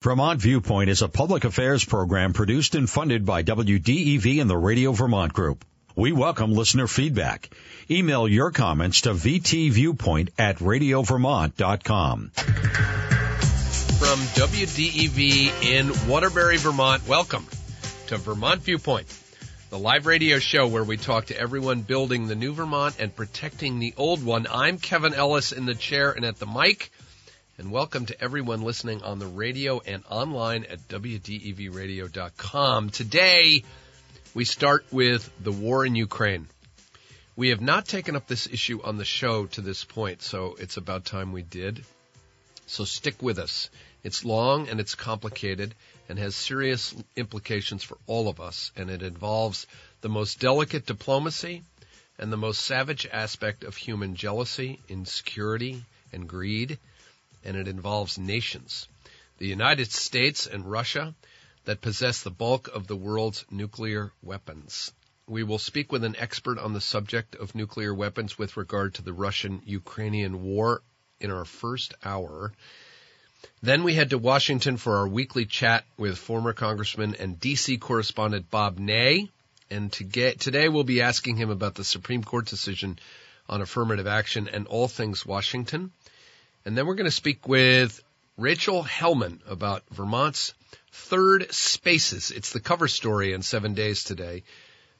Vermont Viewpoint is a public affairs program produced and funded by WDEV and the Radio Vermont Group. We welcome listener feedback. Email your comments to vtviewpoint@radiovermont.com. From WDEV in Waterbury, Vermont, welcome to Vermont Viewpoint, the live radio show where we talk to everyone building the new Vermont and protecting the old one. I'm Kevin Ellis in the chair and at the mic. And welcome to everyone listening on the radio and online at WDEVradio.com. Today, we start with the war in Ukraine. We have not taken up this issue on the show to this point, so it's about time we did. So stick with us. It's long and it's complicated and has serious implications for all of us, and it involves the most delicate diplomacy and the most savage aspect of human jealousy, insecurity, and greed. And it involves nations, the United States and Russia, that possess the bulk of the world's nuclear weapons. We will speak with an expert on the subject of nuclear weapons with regard to the Russian-Ukrainian war in our first hour. Then we head to Washington for our weekly chat with former Congressman and D.C. correspondent Bob Ney. And today we'll be asking him about the Supreme Court decision on affirmative action and all things Washington. And then we're going to speak with Rachel Hellman about Vermont's Third Spaces. It's the cover story in 7 Days today.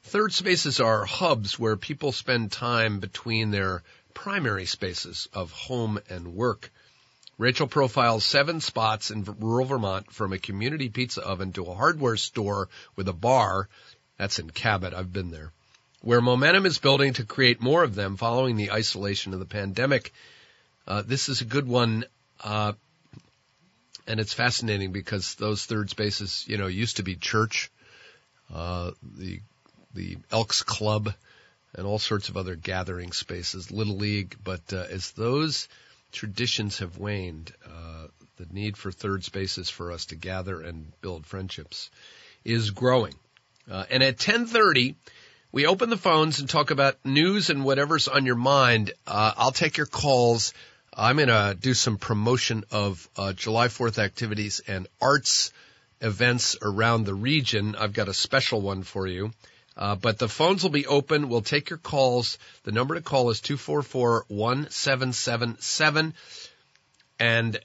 Third Spaces are hubs where people spend time between their primary spaces of home and work. Rachel profiles 7 spots in rural Vermont, from a community pizza oven to a hardware store with a bar. That's in Cabot. I've been there. Where momentum is building to create more of them following the isolation of the pandemic. This is a good one, and it's fascinating because those third spaces, you know, used to be church, the Elks Club, and all sorts of other gathering spaces, Little League. But as those traditions have waned, the need for third spaces for us to gather and build friendships is growing. And at 10:30... we open the phones and talk about news and whatever's on your mind. I'll take your calls. I'm going to do some promotion of July 4th activities and arts events around the region. I've got a special one for you. But the phones will be open. We'll take your calls. The number to call is 244-1777. And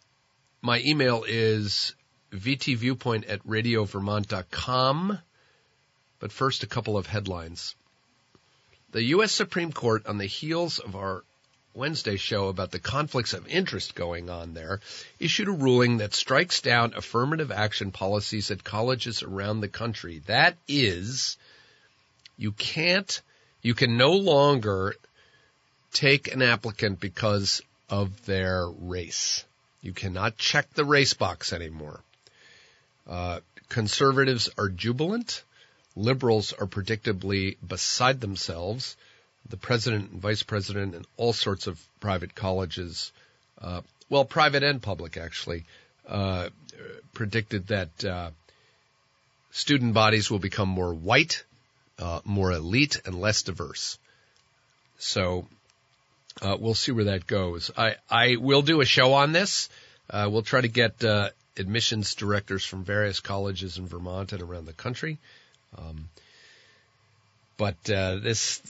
my email is vtviewpoint@radiovermont.com. But first, a couple of headlines. The U.S. Supreme Court, on the heels of our Wednesday show about the conflicts of interest going on there, issued a ruling that strikes down affirmative action policies at colleges around the country. That is, you can no longer take an applicant because of their race. You cannot check the race box anymore. Conservatives are jubilant. Liberals are predictably beside themselves. The president and vice president and all sorts of private colleges, private and public actually, predicted that student bodies will become more white, more elite, and less diverse. So we'll see where that goes. I will do a show on this. We'll try to get admissions directors from various colleges in Vermont and around the country. This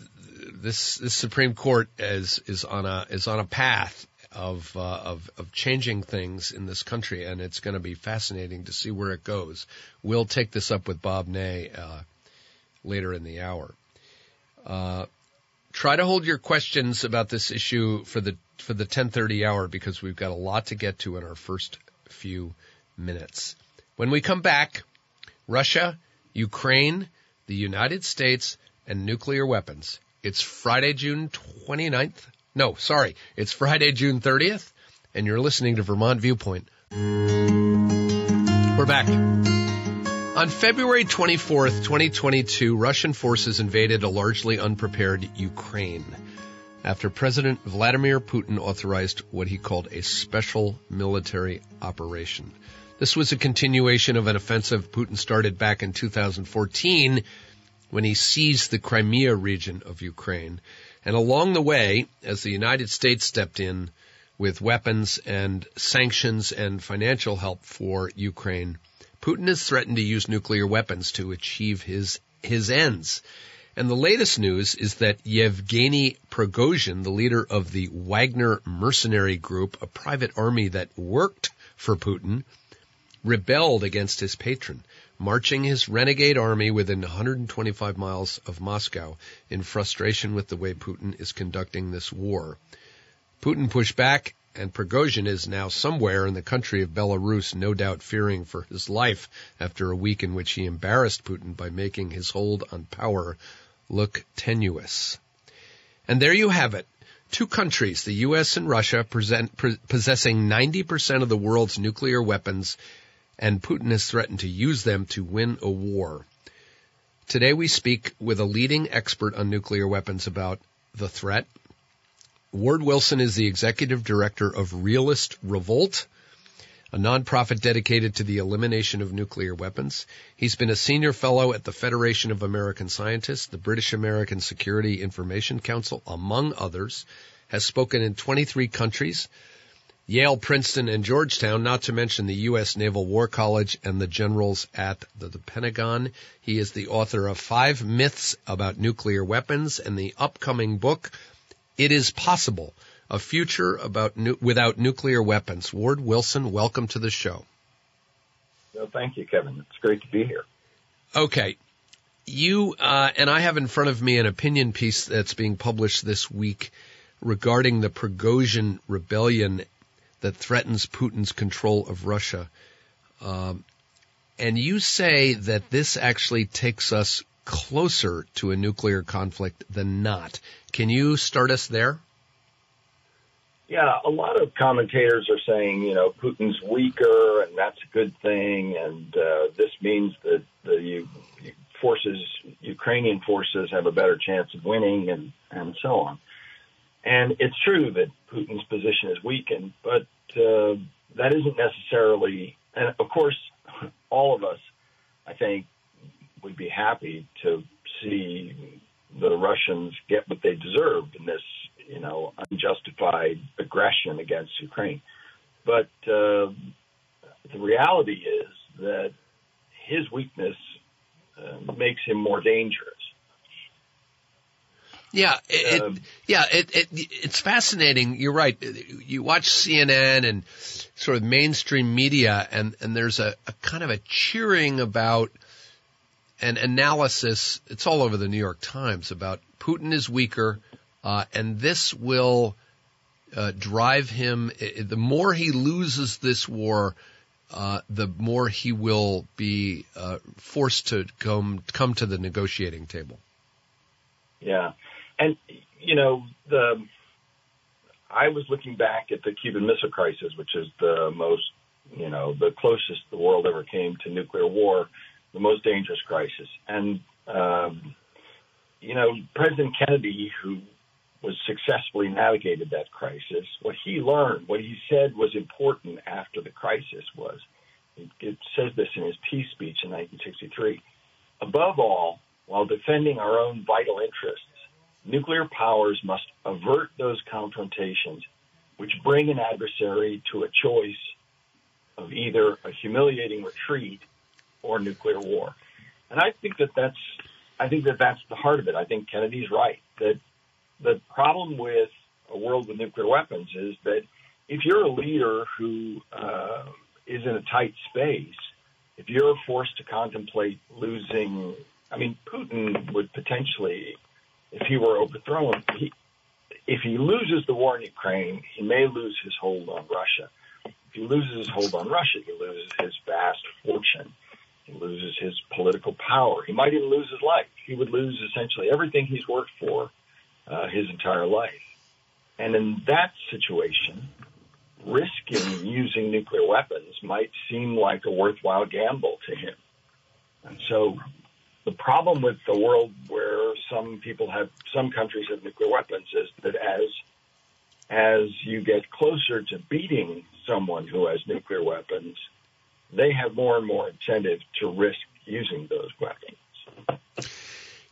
Supreme Court is on a path of changing things in this country, and it's going to be fascinating to see where it goes. We'll take this up with Bob Ney later in the hour. Try to hold your questions about this issue for the 10:30 hour, because we've got a lot to get to in our first few minutes. When we come back, Russia, Ukraine, the United States, and nuclear weapons. It's Friday, June 29th. No, sorry. It's Friday, June 30th, and you're listening to Vermont Viewpoint. We're back. On February 24th, 2022, Russian forces invaded a largely unprepared Ukraine after President Vladimir Putin authorized what he called a special military operation. This was a continuation of an offensive Putin started back in 2014 when he seized the Crimea region of Ukraine. And along the way, as the United States stepped in, with weapons and sanctions and financial help for Ukraine. Putin has threatened to use nuclear weapons to achieve his ends. And the latest news is that Yevgeny Prigozhin, the leader of the Wagner mercenary group, a private army that worked for Putin, rebelled against his patron, marching his renegade army within 125 miles of Moscow in frustration with the way Putin is conducting this war. Putin pushed back, and Prigozhin is now somewhere in the country of Belarus, no doubt fearing for his life after a week in which he embarrassed Putin by making his hold on power look tenuous. And there you have it. Two countries, the U.S. and Russia, possessing 90% of the world's nuclear weapons, and Putin has threatened to use them to win a war. Today we speak with a leading expert on nuclear weapons about the threat. Ward Wilson is the executive director of Realist Revolt, a nonprofit dedicated to the elimination of nuclear weapons. He's been a senior fellow at the Federation of American Scientists, the British American Security Information Council, among others, has spoken in 23 countries, Yale, Princeton, and Georgetown, not to mention the U.S. Naval War College and the generals at the Pentagon. He is the author of 5 myths about nuclear weapons and the upcoming book, It Is Possible, a future about without nuclear weapons. Ward Wilson, welcome to the show. Well, thank you, Kevin. It's great to be here. Okay. You and I have in front of me an opinion piece that's being published this week regarding the Prigozhin rebellion that threatens Putin's control of Russia. And you say that this actually takes us closer to a nuclear conflict than not. Can you start us there? Yeah, a lot of commentators are saying, you know, Putin's weaker and that's a good thing. And this means that the Ukrainian forces have a better chance of winning and so on. And it's true that Putin's position is weakened, but that isn't necessarily – and, of course, all of us, I think, would be happy to see the Russians get what they deserved in this, you know, unjustified aggression against Ukraine. But the reality is that his weakness makes him more dangerous. Yeah, it's fascinating. You're right. You watch CNN and sort of mainstream media, and there's a kind of a cheering about an analysis. It's all over the New York Times about Putin is weaker, and this will drive him. The more he loses this war, the more he will be forced to come to the negotiating table. Yeah. And, you know, I was looking back at the Cuban Missile Crisis, which is the most, you know, the closest the world ever came to nuclear war, the most dangerous crisis. And, you know, President Kennedy, who was successfully navigated that crisis, what he learned, what he said was important after the crisis was, it says this in his peace speech in 1963, above all, while defending our own vital interests, nuclear powers must avert those confrontations which bring an adversary to a choice of either a humiliating retreat or nuclear war. And I think that that's the heart of it. I think Kennedy's right, that the problem with a world with nuclear weapons is that if you're a leader who is in a tight space, if you're forced to contemplate losing, I mean, Putin would potentially, if he were overthrown, if he loses the war in Ukraine, he may lose his hold on Russia. If he loses his hold on Russia, he loses his vast fortune. He loses his political power. He might even lose his life. He would lose essentially everything he's worked for his entire life. And in that situation, risking using nuclear weapons might seem like a worthwhile gamble to him. And so the problem with the world where some countries have nuclear weapons is that as you get closer to beating someone who has nuclear weapons, they have more and more incentive to risk using those weapons.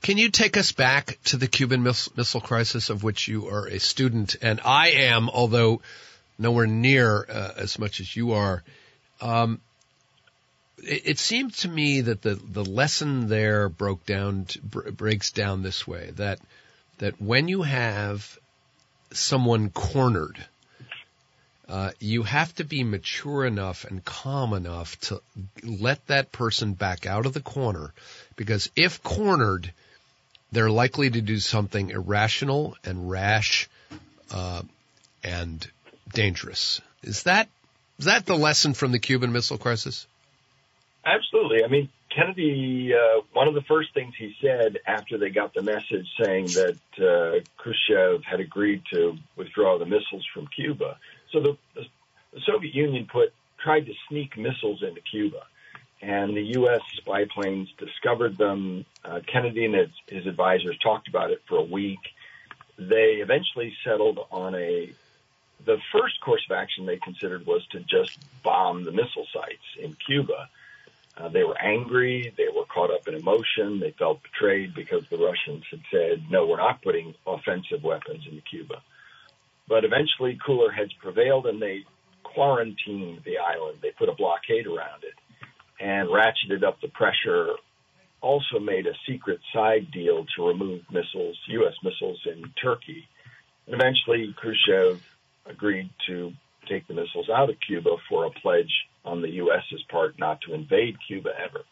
Can you take us back to the Cuban Missile Crisis, of which you are a student, and I am, although nowhere near as much as you are. It seemed to me that the lesson there breaks down this way, that when you have someone cornered, you have to be mature enough and calm enough to let that person back out of the corner, because if cornered, they're likely to do something irrational and rash and dangerous. Is that the lesson from the Cuban Missile Crisis? Absolutely. I mean, Kennedy, one of the first things he said after they got the message saying that Khrushchev had agreed to withdraw the missiles from Cuba. So the Soviet Union tried to sneak missiles into Cuba, and the U.S. spy planes discovered them. Kennedy and his advisors talked about it for a week. They eventually settled on the first course of action they considered was to just bomb the missile sites in Cuba. They were angry. They were caught up in emotion. They felt betrayed because the Russians had said, no, we're not putting offensive weapons into Cuba. But eventually cooler heads prevailed, and they quarantined the island. They put a blockade around it and ratcheted up the pressure, also made a secret side deal to remove missiles, U.S. missiles in Turkey. And eventually Khrushchev agreed to take the missiles out of Cuba for a pledge on the U.S.'s part not to invade Cuba ever.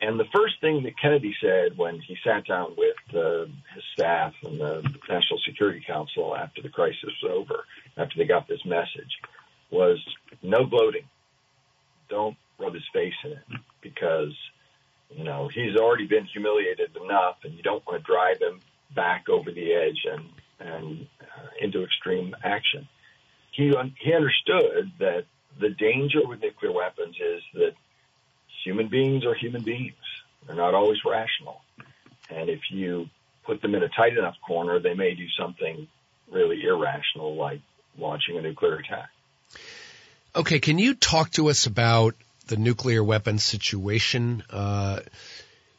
And the first thing that Kennedy said when he sat down with his staff and the National Security Council after the crisis was over, after they got this message, was no gloating. Don't rub his face in it, because, you know, he's already been humiliated enough, and you don't want to drive him back over the edge and into extreme action. He understood that the danger with nuclear weapons is that human beings are human beings. They're not always rational. And if you put them in a tight enough corner, they may do something really irrational, like launching a nuclear attack. Okay, can you talk to us about the nuclear weapons situation?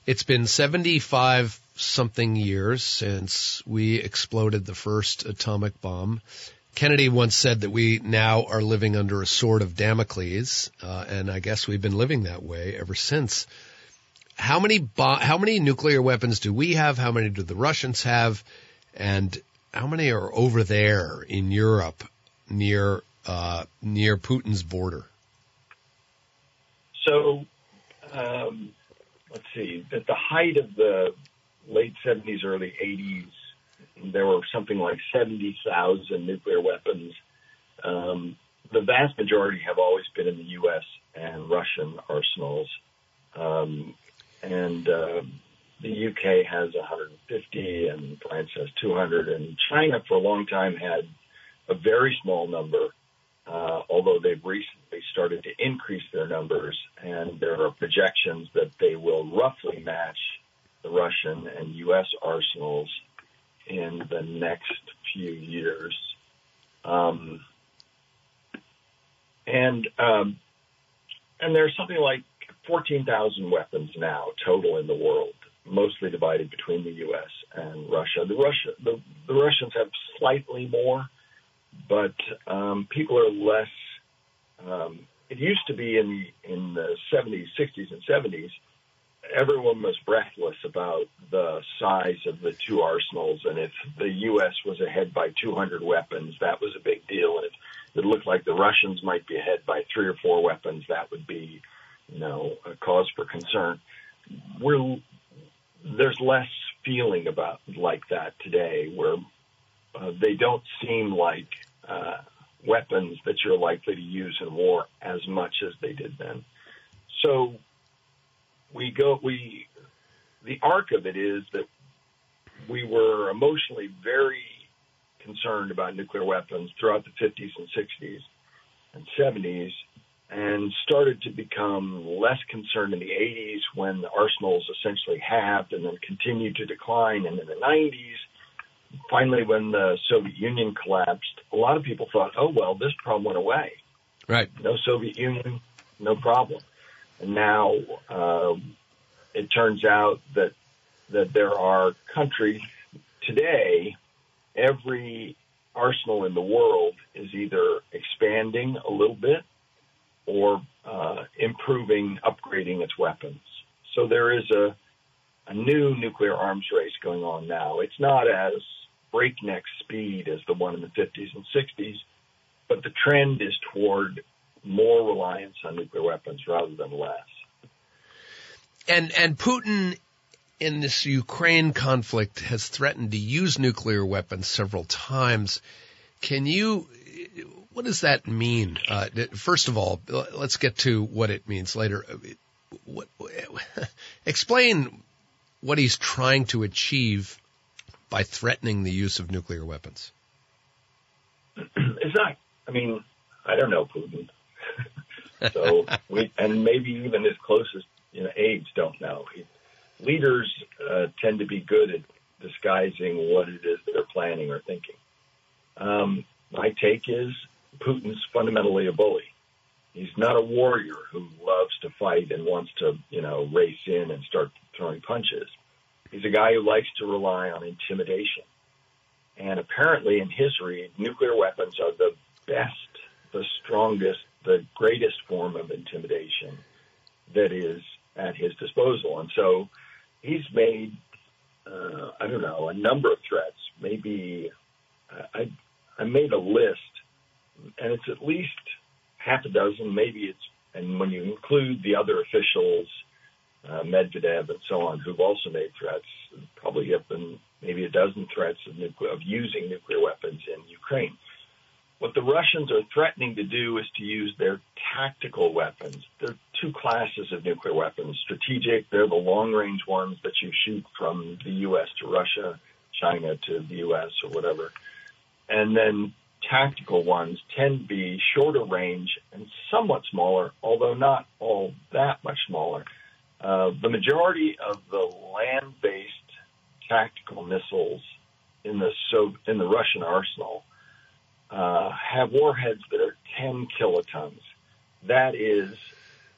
It's been 75-something years since we exploded the first atomic bomb. Kennedy once said that we now are living under a sword of Damocles, and I guess we've been living that way ever since. How many nuclear weapons do we have? How many do the Russians have? And how many are over there in Europe near Putin's border? So, let's see. At the height of the late 70s, early 80s, there were something like 70,000 nuclear weapons. The vast majority have always been in the U.S. and Russian arsenals. And the U.K. has 150, and France has 200. And China, for a long time, had a very small number, although they've recently started to increase their numbers. And there are projections that they will roughly match the Russian and U.S. arsenals in the next few years. And there's something like 14,000 weapons now total in the world, mostly divided between the U.S. and Russia. The Russians have slightly more, but people are less. It used to be in the 70s, 60s, and 70s, everyone was breathless about the size of the two arsenals, and if the U.S. was ahead by 200 weapons, that was a big deal. And if it looked like the Russians might be ahead by 3 or 4 weapons, that would be, you know, a cause for concern. There's less feeling about like that today, where they don't seem like weapons that you're likely to use in war as much as they did then. So the arc of it is that we were emotionally very concerned about nuclear weapons throughout the 50s and 60s and 70s, and started to become less concerned in the 80s when the arsenals essentially halved and then continued to decline. And in the 90s, finally, when the Soviet Union collapsed, a lot of people thought, oh, well, this problem went away. Right. No Soviet Union, no problem. And now it turns out that there are countries today, every arsenal in the world is either expanding a little bit or improving, upgrading its weapons. So there is a new nuclear arms race going on now. It's not as breakneck speed as the one in the 50s and 60s, but the trend is toward more reliance on nuclear weapons rather than less. And Putin in this Ukraine conflict has threatened to use nuclear weapons several times. What does that mean? First of all, let's get to what it means later. Explain what he's trying to achieve by threatening the use of nuclear weapons. It's not, I don't know Putin. So and maybe even his closest aides don't know. Leaders tend to be good at disguising what it is they're planning or thinking. My take is Putin's fundamentally a bully. He's not a warrior who loves to fight and wants to, race in and start throwing punches. He's a guy who likes to rely on intimidation. And apparently in his read, nuclear weapons are the best, the strongest, the greatest form of intimidation that is at his disposal. And so he's made, a number of threats. Maybe I made a list, and it's at least half a dozen, and when you include the other officials, Medvedev and so on, who've also made threats, probably have been maybe a dozen threats of using nuclear weapons in Ukraine. What the Russians are threatening to do is to use their tactical weapons. There are two classes of nuclear weapons. Strategic, they're the long-range ones that you shoot from the U.S. to Russia, China to the U.S. or whatever. And then tactical ones tend to be shorter range and somewhat smaller, although not all that much smaller. The majority of the land-based tactical missiles in the Russian arsenal have warheads that are 10 kilotons. That is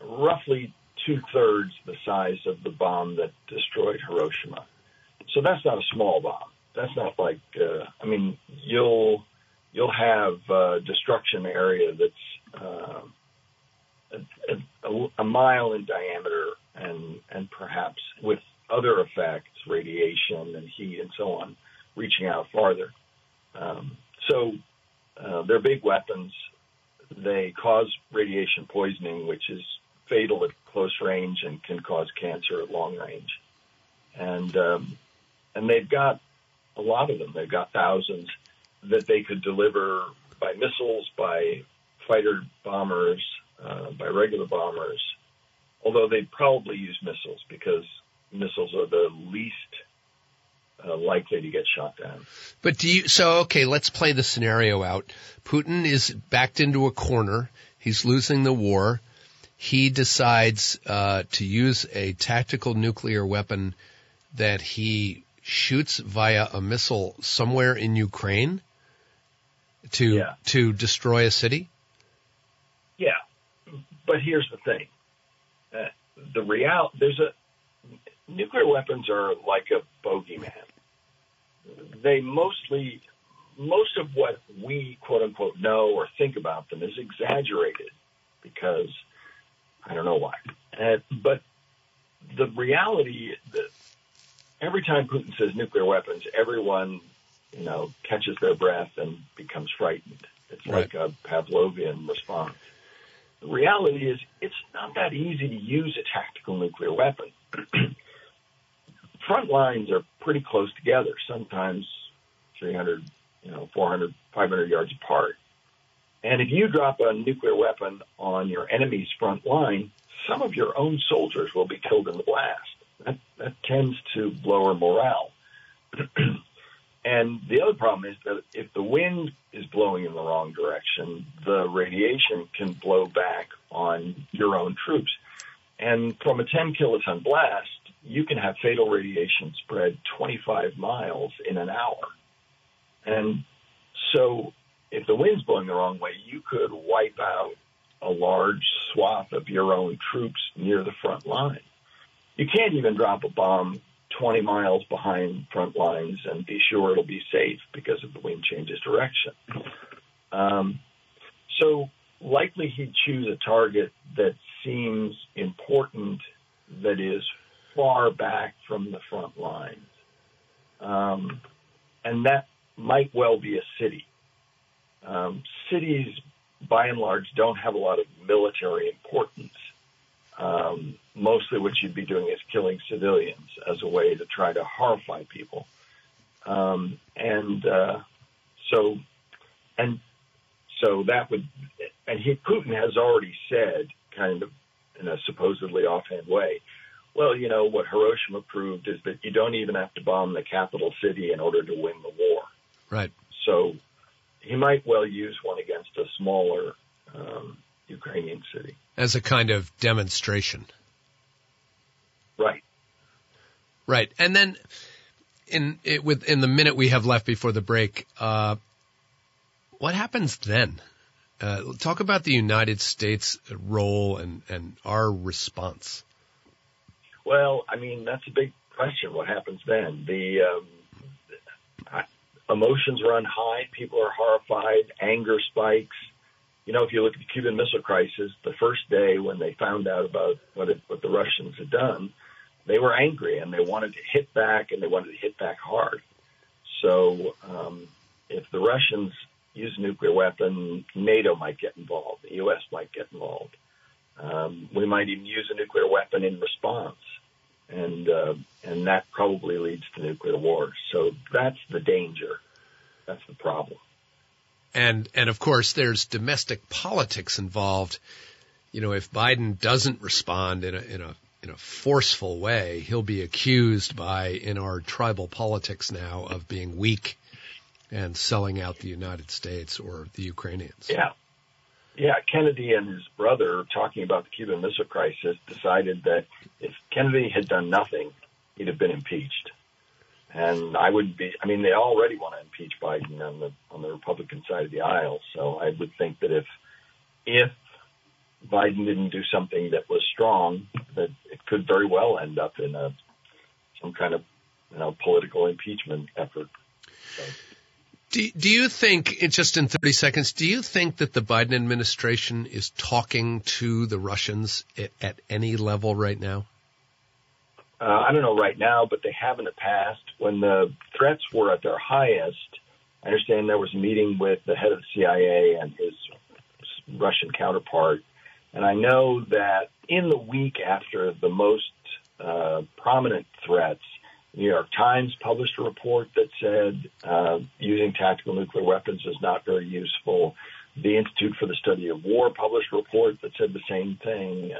roughly two-thirds the size of the bomb that destroyed Hiroshima. So that's not a small bomb. That's not like you'll have destruction area that's a mile in diameter and perhaps with other effects, radiation and heat and so on, reaching out farther. So they're big weapons. They cause radiation poisoning, which is fatal at close range and can cause cancer at long range. And they've got a lot of them. They've got thousands that they could deliver by missiles, by fighter bombers, by regular bombers, although they probably use missiles because missiles are the least likely to get shot down. But let's play the scenario out. Putin is backed into a corner. He's losing the war. He decides to use a tactical nuclear weapon that he shoots via a missile somewhere in Ukraine to destroy a city. Yeah, but here's the thing: nuclear weapons are like a bogeyman. They most of what we quote unquote know or think about them is exaggerated because I don't know why. But the reality that every time Putin says nuclear weapons, everyone, catches their breath and becomes frightened. It's right. Like a Pavlovian response. The reality is it's not that easy to use a tactical nuclear weapon. Front lines are pretty close together, sometimes 300, 400, 500 yards apart. And if you drop a nuclear weapon on your enemy's front line, some of your own soldiers will be killed in the blast. That tends to lower morale. And the other problem is that if the wind is blowing in the wrong direction, the radiation can blow back on your own troops. And from a 10-kiloton blast, you can have fatal radiation spread 25 miles in an hour. And so if the wind's blowing the wrong way, you could wipe out a large swath of your own troops near the front line. You can't even drop a bomb 20 miles behind front lines and be sure it'll be safe because if the wind changes direction. So likely he'd choose a target that seems important, that is far back from the front lines. And that might well be a city. Cities, by and large, don't have a lot of military importance. Mostly what you'd be doing is killing civilians as a way to try to horrify people. So that would, and Putin has already said, kind of in a supposedly offhand way, well, you know, what Hiroshima proved is that you don't even have to bomb the capital city in order to win the war. Right. So he might well use one against a smaller Ukrainian city. As a kind of demonstration. Right. Right. And then within the minute we have left before the break, what happens then? Talk about the United States role and our response. Well, I mean, that's a big question. What happens then? The emotions run high. People are horrified. Anger spikes. You know, if you look at the Cuban Missile Crisis, the first day when they found out about what the Russians had done, they were angry and they wanted to hit back, and they wanted to hit back hard. So if the Russians use a nuclear weapon, NATO might get involved. The U.S. might get involved. We might even use a nuclear weapon in response, and that probably leads to nuclear war. So that's the danger. That's the problem. And of course, there's domestic politics involved. You know, if Biden doesn't respond in a forceful way, he'll be accused in our tribal politics now of being weak and selling out the United States or the Ukrainians. Yeah, Kennedy and his brother, talking about the Cuban Missile Crisis, decided that if Kennedy had done nothing, he'd have been impeached. And I wouldn't be – I mean, they already want to impeach Biden on the Republican side of the aisle. So I would think that if Biden didn't do something that was strong, that it could very well end up in some kind of, you know, political impeachment effort. So. Do you think, just in 30 seconds, do you think that the Biden administration is talking to the Russians at any level right now? I don't know right now, but they have in the past. When the threats were at their highest, I understand there was a meeting with the head of the CIA and his Russian counterpart. And I know that in the week after the most prominent threats, New York Times published a report that said using tactical nuclear weapons is not very useful. The Institute for the Study of War published a report that said the same thing.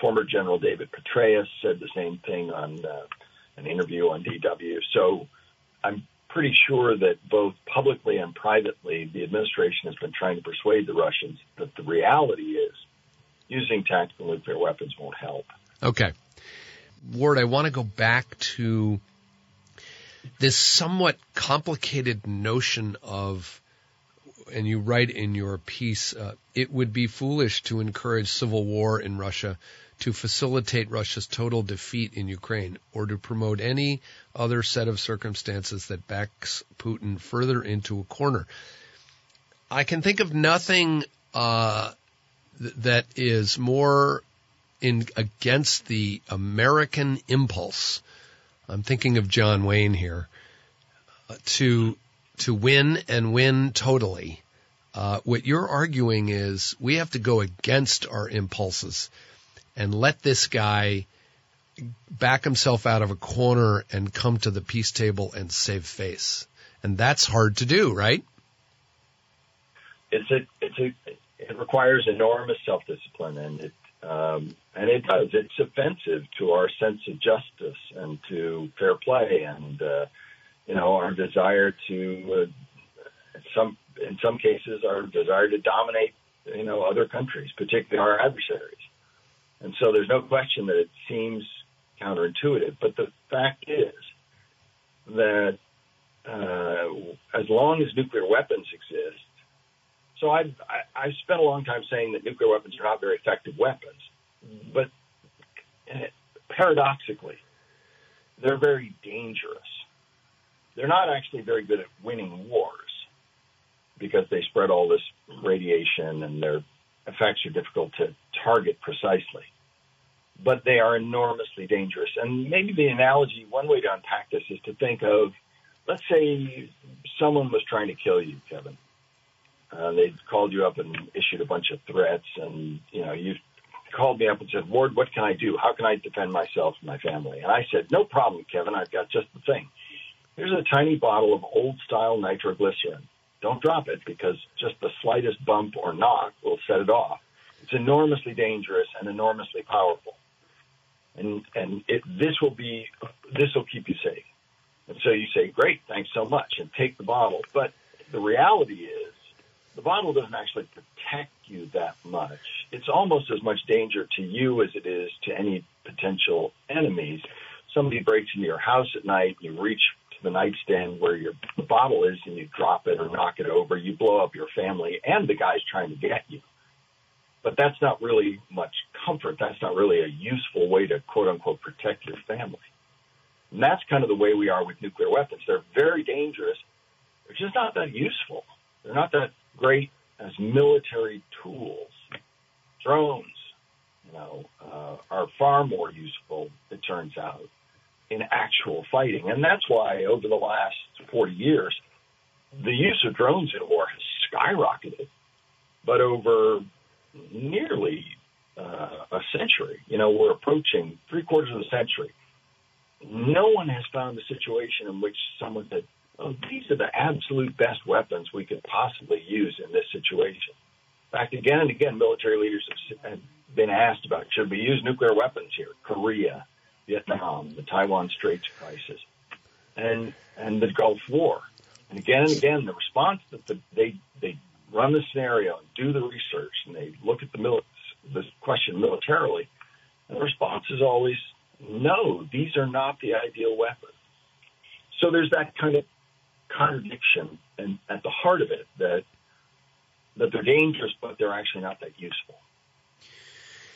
Former General David Petraeus said the same thing on an interview on DW. So I'm pretty sure that both publicly and privately, the administration has been trying to persuade the Russians that the reality is using tactical nuclear weapons won't help. Okay. Ward, I want to go back to this somewhat complicated notion of, and you write in your piece, it would be foolish to encourage civil war in Russia, to facilitate Russia's total defeat in Ukraine, or to promote any other set of circumstances that backs Putin further into a corner. I can think of nothing that is more against the American impulse. I'm thinking of John Wayne here, to win and win totally. What you're arguing is we have to go against our impulses and let this guy back himself out of a corner and come to the peace table and save face. And that's hard to do, right? It requires enormous self-discipline, and it does. It's offensive to our sense of justice and to fair play, and our desire to, in some cases, our desire to dominate, other countries, particularly our adversaries. And so, there's no question that it seems counterintuitive, but the fact is that as long as nuclear weapons exist. So I've spent a long time saying that nuclear weapons are not very effective weapons, but paradoxically, they're very dangerous. They're not actually very good at winning wars because they spread all this radiation and their effects are difficult to target precisely. But they are enormously dangerous. And maybe the analogy, one way to unpack this is to think of, let's say someone was trying to kill you, Kevin. They called you up and issued a bunch of threats. And, you know, you called me up and said, Ward, what can I do? How can I defend myself and my family? And I said, no problem, Kevin. I've got just the thing. Here's a tiny bottle of old-style nitroglycerin. Don't drop it because just the slightest bump or knock will set it off. It's enormously dangerous and enormously powerful. And this will keep you safe. And so you say, great, thanks so much, and take the bottle. But the reality is the bottle doesn't actually protect you that much. It's almost as much danger to you as it is to any potential enemies. Somebody breaks into your house at night, you reach to the nightstand where your bottle is, and you drop it or knock it over. You blow up your family and the guys trying to get you. But that's not really much comfort. That's not really a useful way to, quote, unquote, protect your family. And that's kind of the way we are with nuclear weapons. They're very dangerous. They're just not that useful. They're not that great as military tools. Drones, are far more useful, it turns out, in actual fighting. And that's why over the last 40 years, the use of drones in war has skyrocketed. But over nearly a century, we're approaching three-quarters of a century, no one has found a situation in which someone said, oh, these are the absolute best weapons we could possibly use in this situation. In fact, again and again, military leaders have been asked about, should we use nuclear weapons here? Korea, Vietnam, the Taiwan Straits crisis, and the Gulf War. And again, the response that they run the scenario and do the research, and they look at the question militarily, and the response is always, no, these are not the ideal weapons. So there's that kind of contradiction and at the heart of it that they're dangerous, but they're actually not that useful.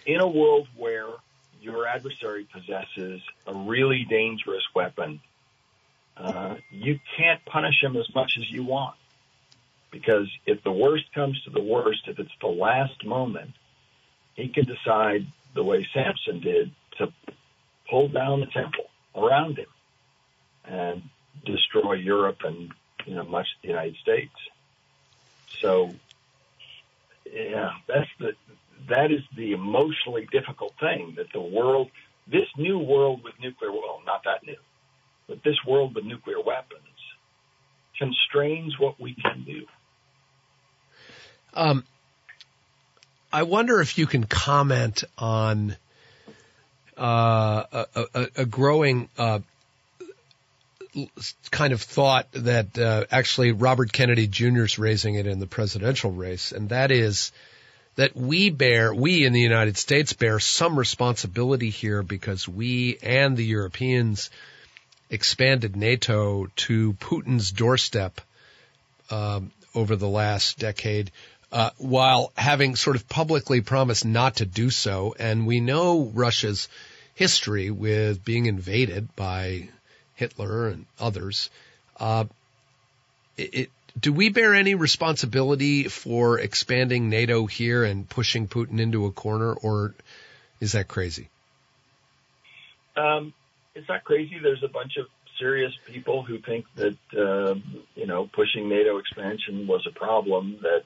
In a world where your adversary possesses a really dangerous weapon, you can't punish him as much as you want. Because if the worst comes to the worst, if it's the last moment, he can decide the way Samson did to pull down the temple around him and destroy Europe and much of the United States. So yeah, that is the emotionally difficult thing that the world, this new world with nuclear, well, not that new, but this world with nuclear weapons constrains what we can do. I wonder if you can comment on a growing kind of thought that actually Robert Kennedy Jr. is raising it in the presidential race, and that is that we in the United States bear some responsibility here because we and the Europeans expanded NATO to Putin's doorstep over the last decade, while having sort of publicly promised not to do so. And we know Russia's history with being invaded by Hitler and others. Do we bear any responsibility for expanding NATO here and pushing Putin into a corner, or is that crazy? It's not crazy. There's a bunch of serious people who think that, pushing NATO expansion was a problem that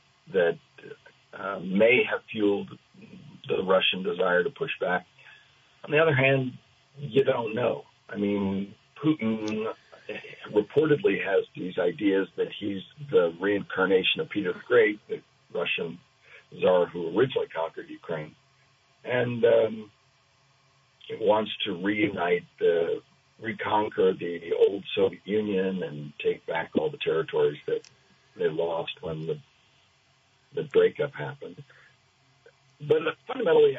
may have fueled the Russian desire to push back. On the other hand, you don't know. I mean, Putin reportedly has these ideas that he's the reincarnation of Peter the Great, the Russian czar who originally conquered Ukraine. And it wants to reconquer the old Soviet Union and take back all the territories that they lost when the breakup happened. But fundamentally,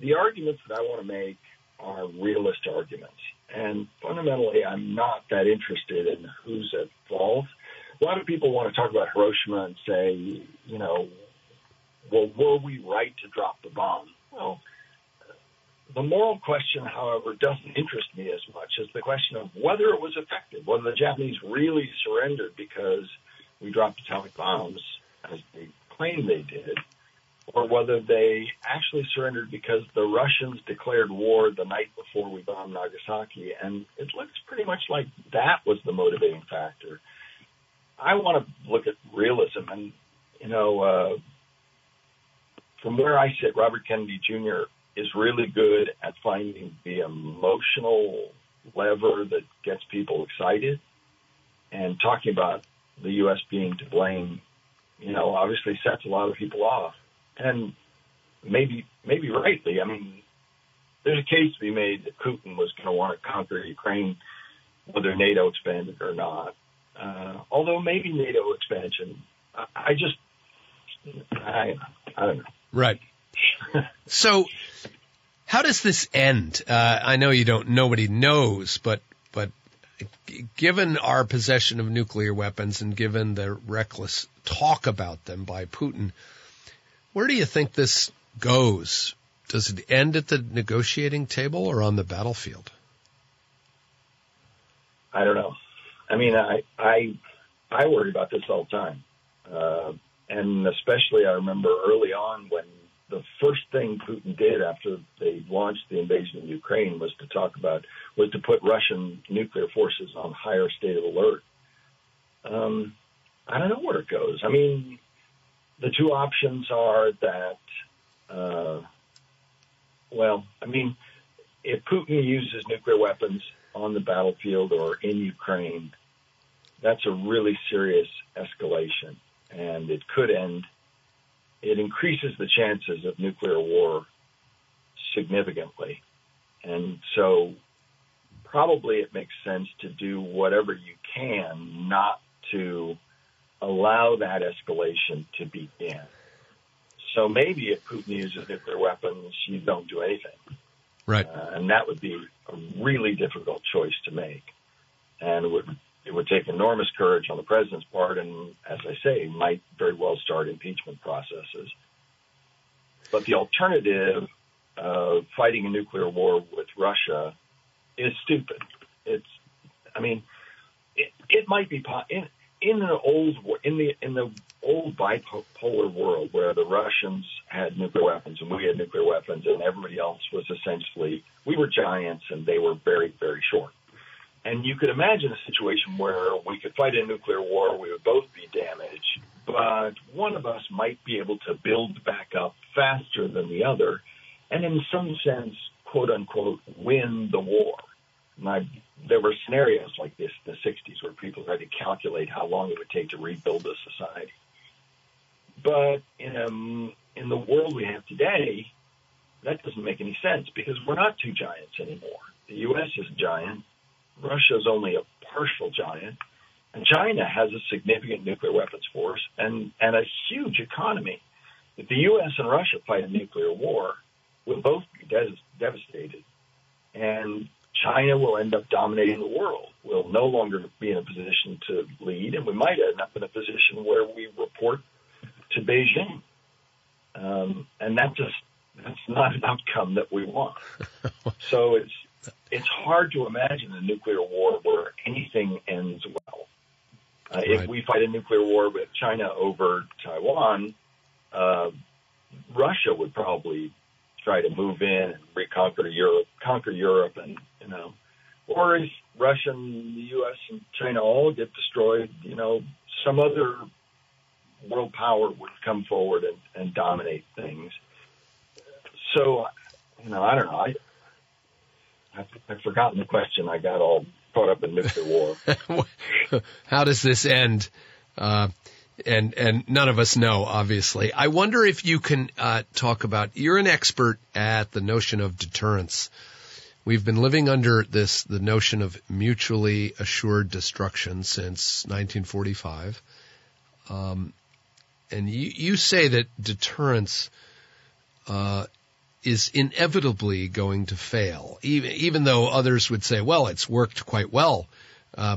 the arguments that I want to make are realist arguments. And fundamentally, I'm not that interested in who's at fault. A lot of people want to talk about Hiroshima and say, well, were we right to drop the bomb? Well, The moral question, however, doesn't interest me as much as the question of whether it was effective, whether the Japanese really surrendered because we dropped atomic bombs, as they claim they did, or whether they actually surrendered because the Russians declared war the night before we bombed Nagasaki. And it looks pretty much like that was the motivating factor. I want to look at realism. And, you know, from where I sit, Robert Kennedy Jr. is really good at finding the emotional lever that gets people excited and talking about the U.S. being to blame, you know, obviously sets a lot of people off. And maybe rightly. I mean, there's a case to be made that Putin was going to want to conquer Ukraine, whether NATO expanded or not. Although maybe NATO expansion, I don't know. Right. So, how does this end? I know you don't. Nobody knows, but given our possession of nuclear weapons and given the reckless talk about them by Putin, where do you think this goes? Does it end at the negotiating table or on the battlefield? I don't know. I mean, I worry about this all the time. And especially I remember early on when the first thing Putin did after they launched the invasion of Ukraine was to put Russian nuclear forces on higher state of alert. I don't know where it goes. I mean, the two options are that, if Putin uses nuclear weapons on the battlefield or in Ukraine, that's a really serious escalation, and it could end. It increases the chances of nuclear war significantly. And so probably it makes sense to do whatever you can not to allow that escalation to begin. So maybe if Putin uses nuclear weapons, you don't do anything. Right. And that would be a really difficult choice to make. And it would take enormous courage on the president's part and, as I say, might very well start impeachment processes. But the alternative of fighting a nuclear war with Russia is stupid. It might be possible. In the old bipolar world where the Russians had nuclear weapons and we had nuclear weapons and everybody else was we were giants and they were very, very short. And you could imagine a situation where we could fight a nuclear war, we would both be damaged, but one of us might be able to build back up faster than the other and in some sense, quote unquote, win the war. And there were scenarios like this in the 60s where people had to calculate how long it would take to rebuild a society. But in the world we have today, that doesn't make any sense because we're not two giants anymore. The U.S. is a giant. Russia is only a partial giant. And China has a significant nuclear weapons force and a huge economy. If the U.S. and Russia fight a nuclear war, we'll both be devastated. And China will end up dominating the world. We'll no longer be in a position to lead, and we might end up in a position where we report to Beijing. And that's not an outcome that we want. So it's hard to imagine a nuclear war where anything ends well. Right. If we fight a nuclear war with China over Taiwan, Russia would probably try to move in and reconquer Europe, and, you know, or if Russia and the U.S. and China all get destroyed, you know, some other world power would come forward and dominate things. So, you know, I don't know. I've forgotten the question. I got all caught up in nuclear war. How does this end? And none of us know, obviously. I wonder if you can talk about – you're an expert at the notion of deterrence. We've been living under the notion of mutually assured destruction since 1945. And you say that deterrence is inevitably going to fail, even though others would say, well, it's worked quite well,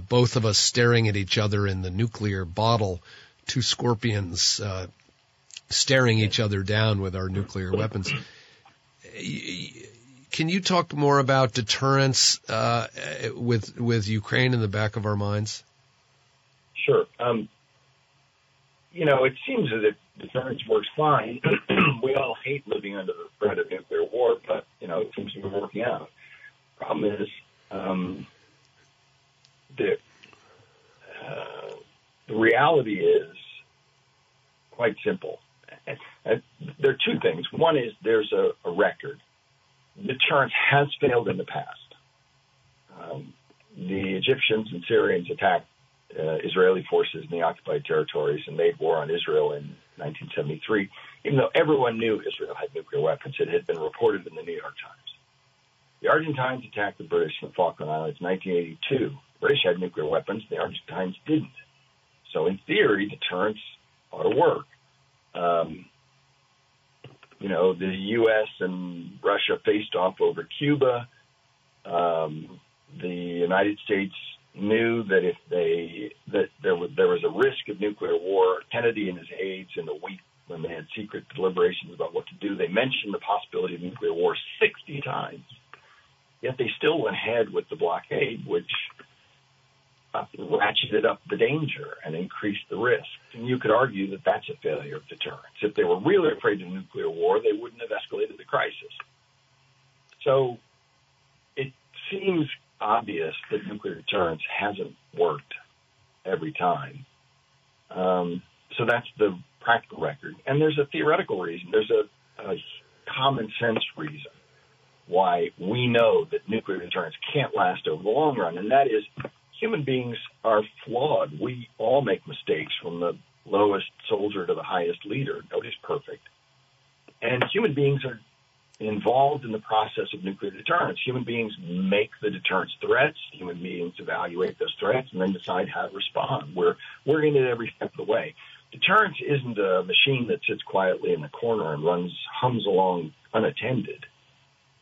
both of us staring at each other in the nuclear bottle – two scorpions staring each other down with our nuclear weapons. Can you talk more about deterrence with Ukraine in the back of our minds? Sure. You know, it seems as if deterrence works fine. We all hate living under the threat of nuclear war, but, you know, it seems to be working out. Problem is the reality is quite simple. There are two things. One is there's a record. Deterrence has failed in the past. The Egyptians and Syrians attacked Israeli forces in the occupied territories and made war on Israel in 1973, even though everyone knew Israel had nuclear weapons. It had been reported in the New York Times. The Argentines attacked the British in the Falkland Islands in 1982. The British had nuclear weapons. The Argentines didn't. So in theory, deterrence ought to work. You know, the U.S. and Russia faced off over Cuba. The United States knew that if there was a risk of nuclear war. Kennedy and his aides, in the week when they had secret deliberations about what to do, they mentioned the possibility of nuclear war 60 times. Yet they still went ahead with the blockade, which ratcheted up the danger and increased the risk. And you could argue that that's a failure of deterrence. If they were really afraid of nuclear war, they wouldn't have escalated the crisis. So it seems obvious that nuclear deterrence hasn't worked every time. So that's the practical record. And there's a theoretical reason. There's a common sense reason why we know that nuclear deterrence can't last over the long run, and that is human beings are flawed. We all make mistakes, from the lowest soldier to the highest leader. Nobody's perfect. And human beings are involved in the process of nuclear deterrence. Human beings make the deterrence threats. Human beings evaluate those threats and then decide how to respond. We're in it every step of the way. Deterrence isn't a machine that sits quietly in the corner and hums along unattended.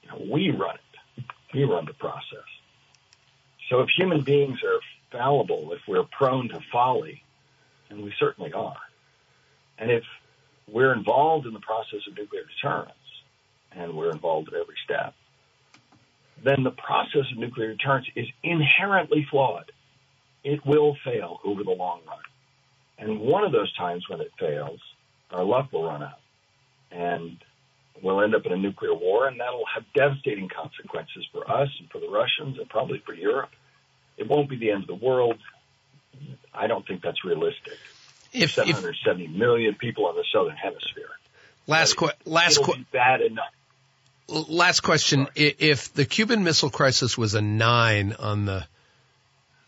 You know, we run it. We run the process. So if human beings are fallible, if we're prone to folly, and we certainly are, and if we're involved in the process of nuclear deterrence, and we're involved at every step, then the process of nuclear deterrence is inherently flawed. It will fail over the long run. And one of those times when it fails, our luck will run out, and we'll end up in a nuclear war, and that'll have devastating consequences for us and for the Russians and probably for Europe. It won't be the end of the world. I don't think that's realistic. 770 million people on the Southern Hemisphere. Last question. Sorry. If the Cuban Missile Crisis was a 9 on the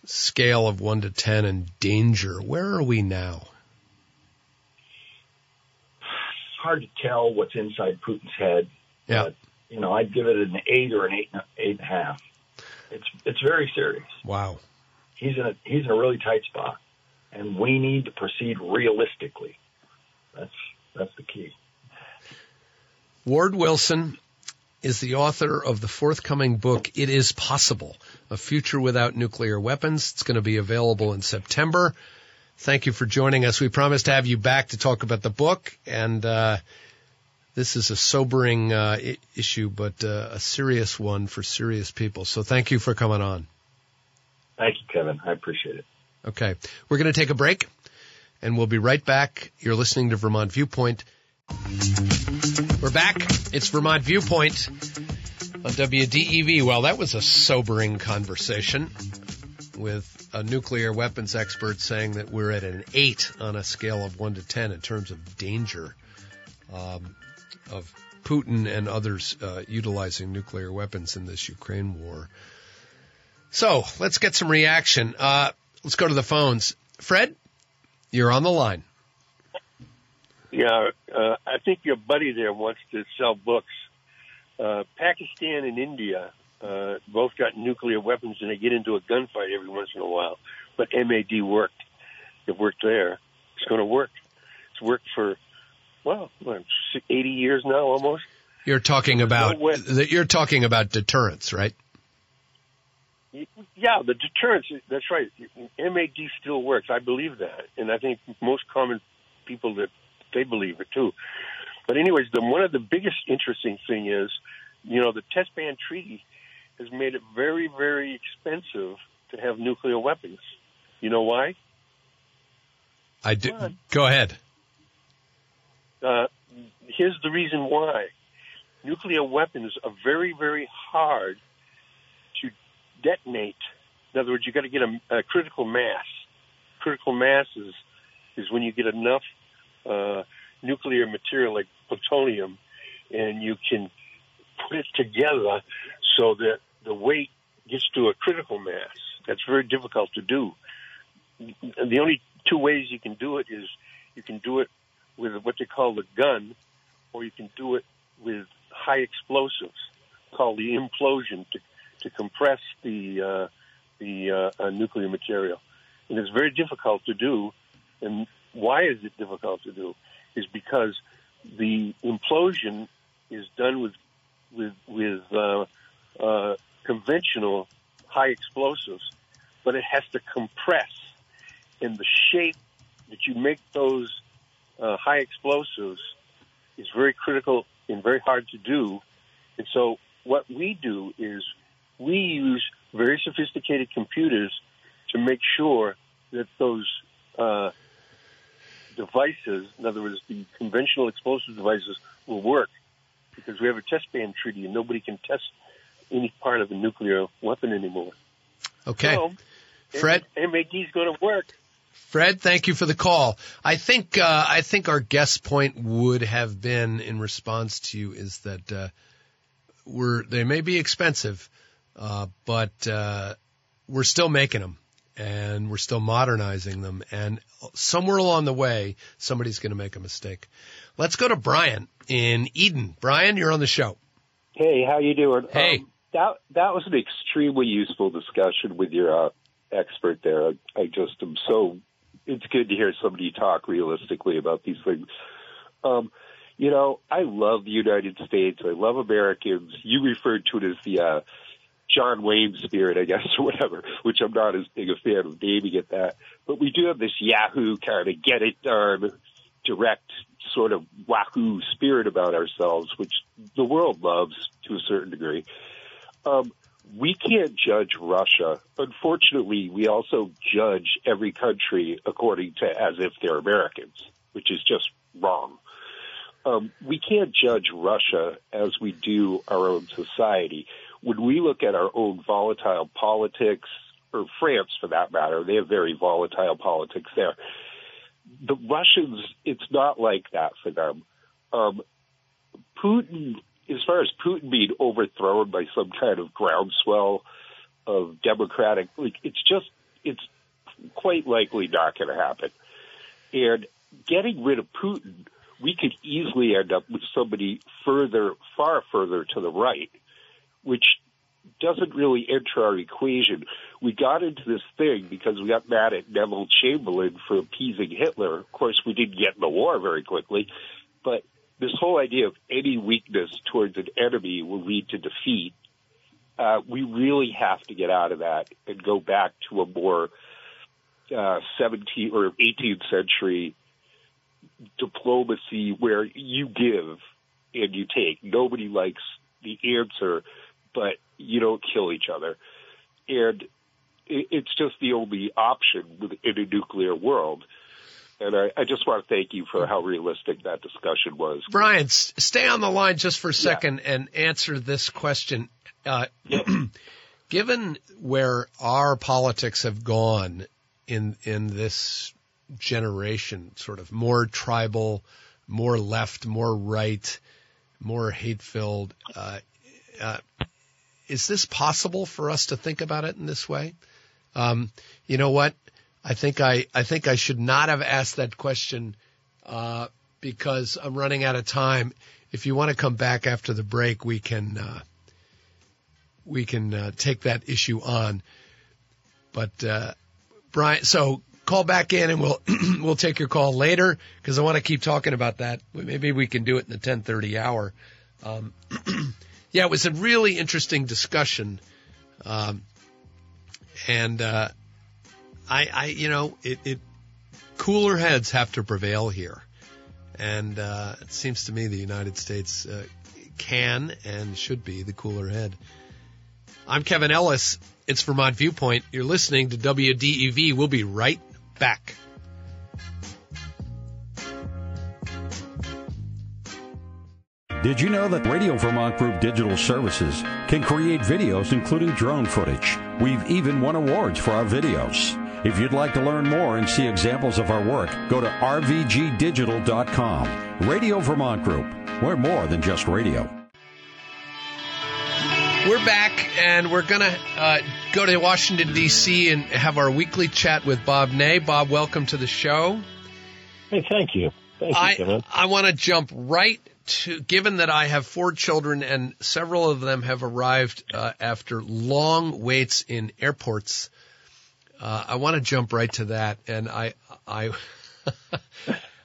scale of 1 to 10 in danger, where are we now? Hard to tell what's inside Putin's head. Yeah. But, you know, I'd give it an 8 or an 8.5. It's very serious. Wow. He's in a really tight spot, and we need to proceed realistically. That's the key. Ward Wilson is the author of the forthcoming book, It Is Possible, A Future Without Nuclear Weapons. It's going to be available in September. Thank you for joining us. We promise to have you back to talk about the book, and this is a sobering issue, but a serious one for serious people. So thank you for coming on. Thank you, Kevin. I appreciate it. Okay. We're going to take a break, and we'll be right back. You're listening to Vermont Viewpoint. We're back. It's Vermont Viewpoint on WDEV. Well, that was a sobering conversation with a nuclear weapons expert saying that we're at an 8 on a scale of 1 to 10 in terms of danger of Putin and others utilizing nuclear weapons in this Ukraine war. So let's get some reaction. Let's go to the phones. Fred, you're on the line. Yeah, I think your buddy there wants to sell books. Pakistan and India both got nuclear weapons, and they get into a gunfight every once in a while. But MAD worked. It worked there. It's going to work. It's worked for, well, 80 years now almost. You're talking about deterrence, right? Yeah, the deterrence. That's right. MAD still works. I believe that, and I think most common people that they believe it too. But anyways, one of the biggest interesting thing is you know, the test ban treaty has made it very, very expensive to have nuclear weapons. You know why? I do. Go ahead. Here's the reason why. Nuclear weapons are very, very hard to detonate. In other words, you've got to get a critical mass. Critical mass is when you get enough nuclear material like plutonium, and you can put it together so that the weight gets to a critical mass. That's very difficult to do. The only two ways you can do it is you can do it with what they call the gun, or you can do it with high explosives called the implosion to compress the nuclear material. And it's very difficult to do. And why is it difficult to do? Is because the implosion is done with conventional high explosives, but it has to compress. And the shape that you make those high explosives is very critical and very hard to do. And so what we do is we use very sophisticated computers to make sure that those devices, in other words, the conventional explosive devices, will work, because we have a test ban treaty and nobody can test any part of a nuclear weapon anymore. Okay. So, Fred, MAD is going to work. Fred, thank you for the call. I think our guest point would have been in response to you is that they may be expensive, but we're still making them, and we're still modernizing them, and somewhere along the way, somebody's going to make a mistake. Let's go to Brian in Eden. Brian, you're on the show. Hey, how you doing? Hey. That was an extremely useful discussion with your expert there. I just am so – it's good to hear somebody talk realistically about these things. You know, I love the United States. I love Americans. You referred to it as the John Wayne spirit, I guess, or whatever, which I'm not as big a fan of naming it that. But we do have this Yahoo kind of get it done, direct sort of wahoo spirit about ourselves, which the world loves to a certain degree. We can't judge Russia. Unfortunately, we also judge every country according to as if they're Americans, which is just wrong. We can't judge Russia as we do our own society. When we look at our own volatile politics, or France for that matter, they have very volatile politics there. The Russians, it's not like that for them. Putin, as far as Putin being overthrown by some kind of groundswell of democratic, like, it's quite likely not going to happen. And getting rid of Putin, we could easily end up with somebody far further to the right, which doesn't really enter our equation. We got into this thing because we got mad at Neville Chamberlain for appeasing Hitler. Of course, we didn't get in the war very quickly, but this whole idea of any weakness towards an enemy will lead to defeat. We really have to get out of that and go back to a more 17th or 18th century diplomacy where you give and you take. Nobody likes the answer, but you don't kill each other. And it's just the only option in a nuclear world. And I just want to thank you for how realistic that discussion was. Brian, stay on the line just for a second and answer this question. Given where our politics have gone in this generation, sort of more tribal, more left, more right, more hate-filled, is this possible for us to think about it in this way? You know what? I think I should not have asked that question because I'm running out of time. If you want to come back after the break, we can take that issue on. But Brian, so call back in and we'll we'll take your call later because I want to keep talking about that. Maybe we can do it in the 10:30 hour. Yeah, it was a really interesting discussion, and I you know, it cooler heads have to prevail here, and it seems to me the United States can and should be the cooler head. I'm Kevin Ellis. It's Vermont Viewpoint. You're listening to WDEV. We'll be right back. Did you know that Radio Vermont Group Digital Services can create videos, including drone footage? We've even won awards for our videos. If you'd like to learn more and see examples of our work, go to rvgdigital.com. Radio Vermont Group. We're more than just radio. We're back, and we're going to go to Washington, D.C. and have our weekly chat with Bob Ney. Bob, welcome to the show. Hey, thank you. Thank you, Kevin. I want to jump right to, given that I have four children and several of them have arrived after long waits in airports, I want to jump right to that. And I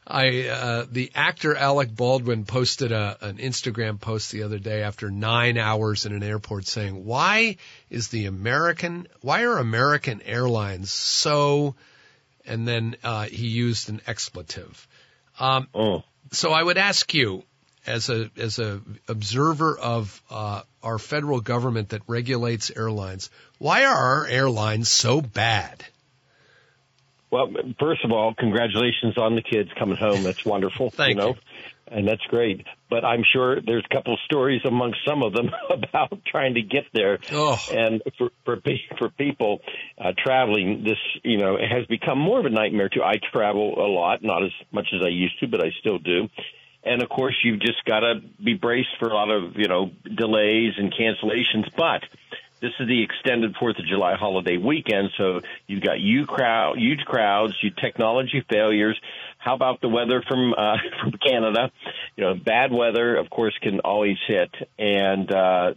the actor Alec Baldwin posted an Instagram post the other day after 9 hours in an airport saying, why are American airlines so, and then he used an expletive. So I would ask you, as a observer of our federal government that regulates airlines, why are our airlines so bad? Well, first of all, congratulations on the kids coming home. That's wonderful. Thank you. And that's great. But I'm sure there's a couple of stories among some of them about trying to get there. Oh. And for people traveling, this, you know, it has become more of a nightmare too. I travel a lot, not as much as I used to, but I still do. And, of course, you've just got to be braced for a lot of, you know, delays and cancellations. But this is the extended 4th of July holiday weekend, so you've got huge crowds, huge technology failures. How about the weather from Canada? You know, bad weather, of course, can always hit. And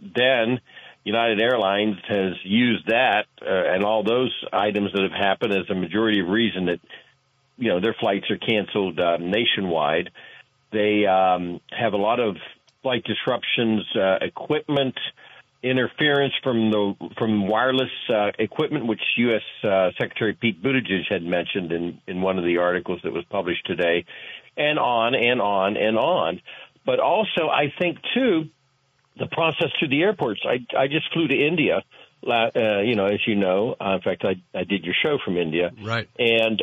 then United Airlines has used that and all those items that have happened as a majority of reason that, you know, their flights are canceled nationwide. They have a lot of flight disruptions, equipment interference from wireless equipment, which U.S. Secretary Pete Buttigieg had mentioned in one of the articles that was published today, and on and on and on. But also, I think, too, the process through the airports. I just flew to India, as you know. In fact, I did your show from India. Right. And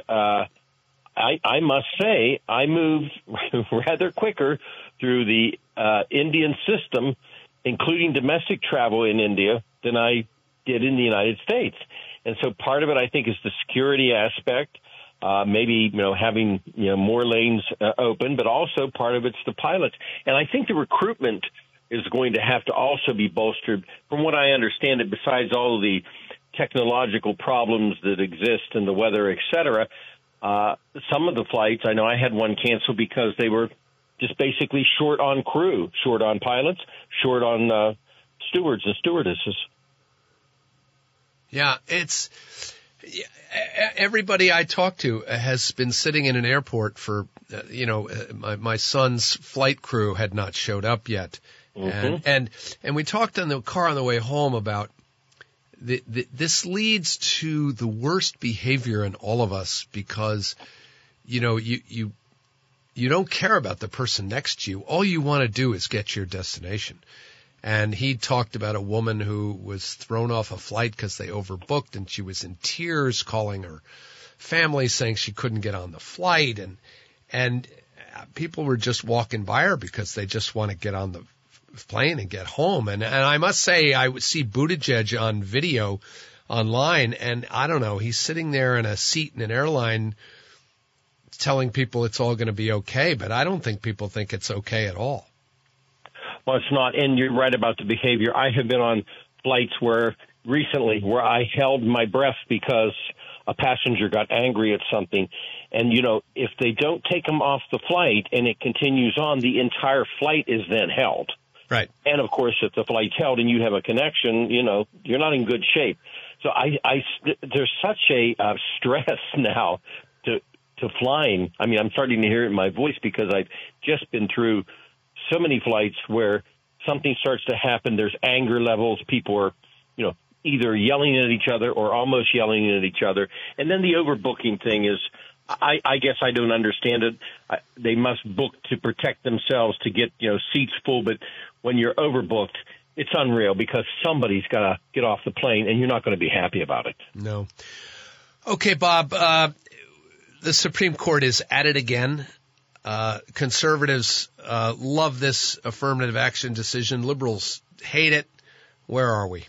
I must say I moved rather quicker through the Indian system, including domestic travel in India, than I did in the United States. And so part of it, I think, is the security aspect, maybe, you know, having, you know, more lanes open, but also part of it's the pilots. And I think the recruitment is going to have to also be bolstered. From what I understand it, besides all of the technological problems that exist and the weather, et cetera, some of the flights, I know I had one canceled because they were just basically short on crew, short on pilots, short on stewards and stewardesses. Yeah, it's everybody I talk to has been sitting in an airport for, my son's flight crew had not showed up yet. Mm-hmm. And we talked in the car on the way home about this leads to the worst behavior in all of us because, you know, you don't care about the person next to you. All you want to do is get to your destination. And he talked about a woman who was thrown off a flight because they overbooked, and she was in tears calling her family saying she couldn't get on the flight. And people were just walking by her because they just want to get on the plane and get home. And I must say, I would see Buttigieg on video online, and I don't know, he's sitting there in a seat in an airline telling people it's all going to be okay, but I don't think people think it's okay at all. Well, it's not, and you're right about the behavior. I have been on flights recently where I held my breath because a passenger got angry at something. And, you know, if they don't take them off the flight and it continues on, the entire flight is then held. Right. And, of course, if the flight's held and you have a connection, you know, you're not in good shape. So there's such a stress now to flying. I mean, I'm starting to hear it in my voice because I've just been through so many flights where something starts to happen. There's anger levels. People are, you know, either yelling at each other or almost yelling at each other. And then the overbooking thing is I guess I don't understand it. They must book to protect themselves to get, seats full. But when you're overbooked, it's unreal because somebody's got to get off the plane and you're not going to be happy about it. No. Okay, Bob, the Supreme Court is at it again. Conservatives love this affirmative action decision. Liberals hate it. Where are we?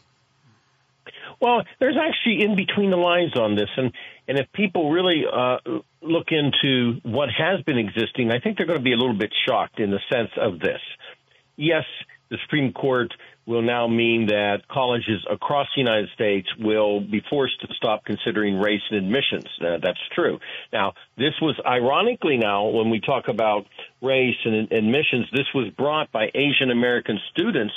Well, there's actually in between the lines on this. And if people really look into what has been existing, I think they're going to be a little bit shocked in the sense of this. Yes, the Supreme Court will now mean that colleges across the United States will be forced to stop considering race in admissions. That's true. Now, this was ironically now when we talk about race and admissions, this was brought by Asian American students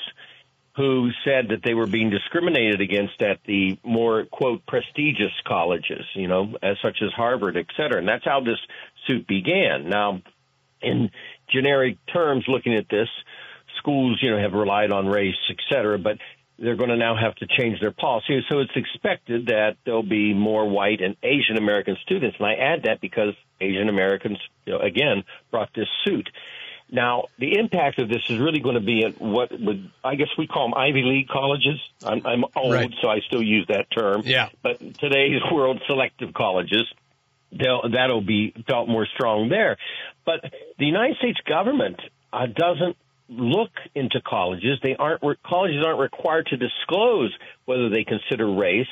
who said that they were being discriminated against at the more, quote, prestigious colleges, as such as Harvard, et cetera. And that's how this suit began. Now, in generic terms, looking at this, schools, have relied on race, et cetera, but they're going to now have to change their policy. So it's expected that there'll be more white and Asian American students. And I add that because Asian Americans, again, brought this suit. Now, the impact of this is really going to be at what would, I guess we call them Ivy League colleges. I'm old, right, so I still use that term. Yeah. But today's world, selective colleges, that'll be felt more strong there. But the United States government doesn't look into colleges. Colleges aren't required to disclose whether they consider race,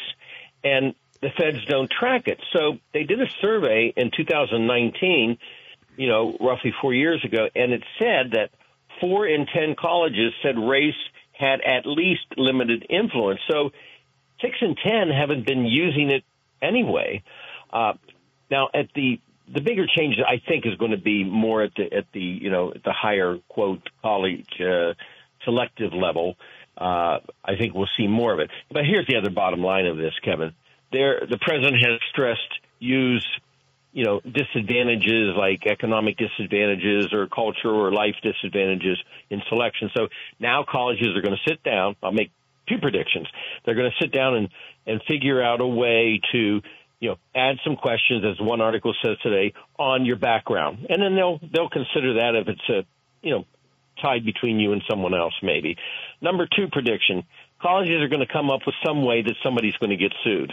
and the feds don't track it. So they did a survey in 2019 roughly 4 years ago, and it said that 4 in 10 colleges said race had at least limited influence. So 6 in 10 haven't been using it anyway. Now, at the bigger change, I think, is going to be more at the higher, quote, college selective level. I think we'll see more of it. But here's the other bottom line of this, Kevin. The president has stressed use disadvantages like economic disadvantages or culture or life disadvantages in selection. So now colleges are going to sit down. I'll make two predictions. They're going to sit down and figure out a way to, add some questions, as one article says today, on your background. And then they'll consider that if it's a, tied between you and someone else, maybe. Number two prediction, colleges are going to come up with some way that somebody's going to get sued.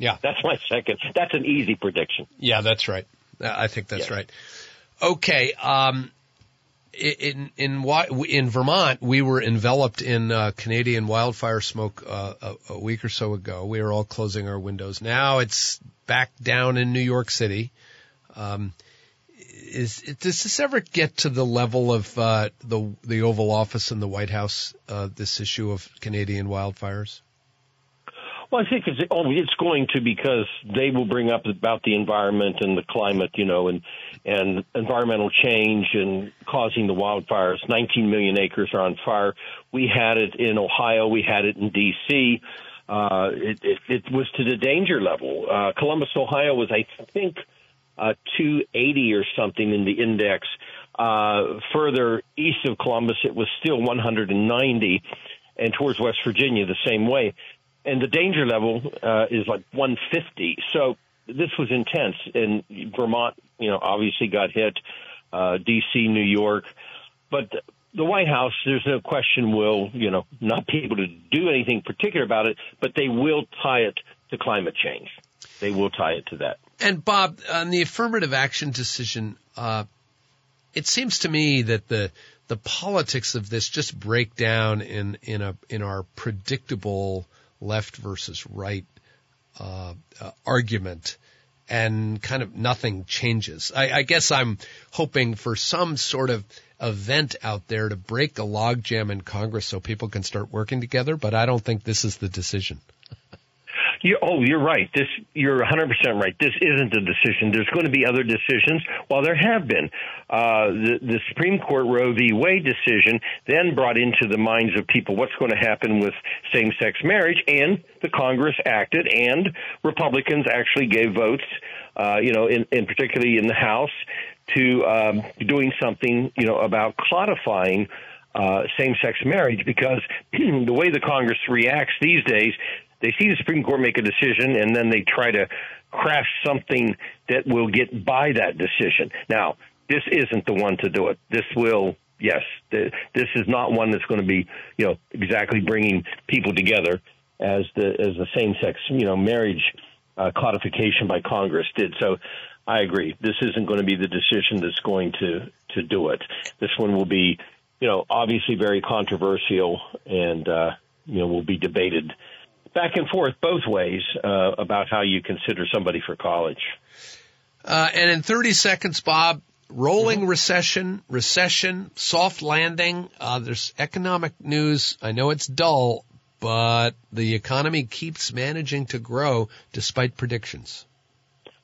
Yeah, that's my second. That's an easy prediction. Yeah, that's right. I think that's right. Okay, in Vermont, we were enveloped in Canadian wildfire smoke a week or so ago. We were all closing our windows. Now it's back down in New York City. Does this ever get to the level of the Oval Office and the White House? This issue of Canadian wildfires. Well, I think it's going to, because they will bring up about the environment and the climate, and environmental change and causing the wildfires. 19 million acres are on fire. We had it in Ohio. We had it in D.C. It was to the danger level. Columbus, Ohio was, I think, 280 or something in the index. Further east of Columbus, it was still 190, and towards West Virginia the same way. And the danger level is like 150. So this was intense. And Vermont, obviously got hit, D.C., New York. But the White House, there's no question, will, not be able to do anything particular about it, but they will tie it to climate change. They will tie it to that. And, Bob, on the affirmative action decision, it seems to me that the politics of this just break down in our predictable left versus right argument, and kind of nothing changes. I guess I'm hoping for some sort of event out there to break the logjam in Congress so people can start working together, but I don't think this is the decision. You're right. You're 100% right. This isn't a decision. There's going to be other decisions. Well, there have been. The Supreme Court Roe v. Wade decision then brought into the minds of people what's going to happen with same-sex marriage, and the Congress acted, and Republicans actually gave votes, in particularly in the House, to doing something, about codifying same-sex marriage, because the way the Congress reacts these days, they see the Supreme Court make a decision, and then they try to craft something that will get by that decision. Now, this isn't the one to do it. This will, yes, this is not one that's going to be, you know, exactly bringing people together as the same-sex, you know, marriage codification by Congress did. So I agree. This isn't going to be the decision that's going to do it. This one will be, you know, obviously very controversial and, you know, will be debated back and forth both ways about how you consider somebody for college. And in 30 seconds, Bob, rolling recession, soft landing. There's economic news. I know it's dull, but the economy keeps managing to grow despite predictions.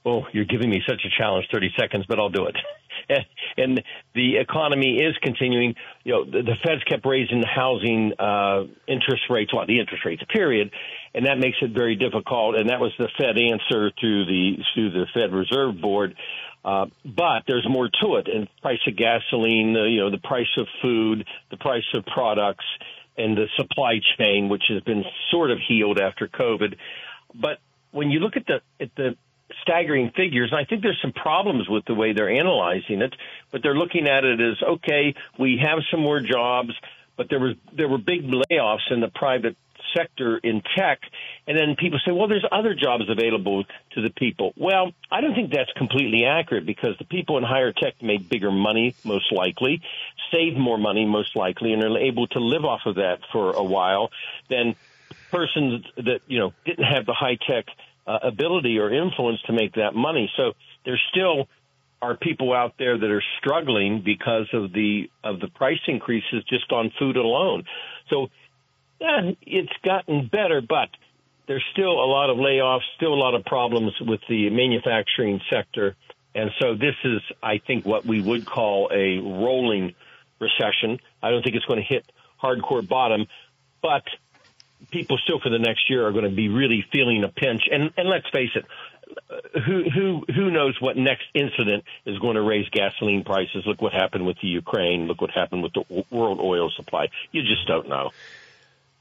Well, you're giving me such a challenge, 30 seconds, but I'll do it. And the economy is continuing. You know, the Fed's kept raising the housing interest rates, well, the interest rates, period, and that makes it very difficult. And that was the Fed answer to the Fed Reserve Board. But there's more to it, and the price of gasoline, you know, the price of food, the price of products, and the supply chain, which has been sort of healed after COVID. But when you look at the staggering figures, and I think there's some problems with the way they're analyzing it, but they're looking at it as, okay, we have some more jobs, but there were big layoffs in the private sector in tech, and then people say, well, there's other jobs available to the people. Well, I don't think that's completely accurate, because the people in higher tech made bigger money, most likely, saved more money, most likely, and are able to live off of that for a while than persons that, you know, didn't have the high tech ability or influence to make that money. So there still are people out there that are struggling because of the price increases just on food alone. So yeah, it's gotten better, but there's still a lot of layoffs, still a lot of problems with the manufacturing sector. And so this is, I think, what we would call a rolling recession. I don't think it's going to hit hardcore bottom, but people still for the next year are going to be really feeling a pinch. And let's face it, who knows what next incident is going to raise gasoline prices? Look what happened with the Ukraine. Look what happened with the world oil supply. You just don't know.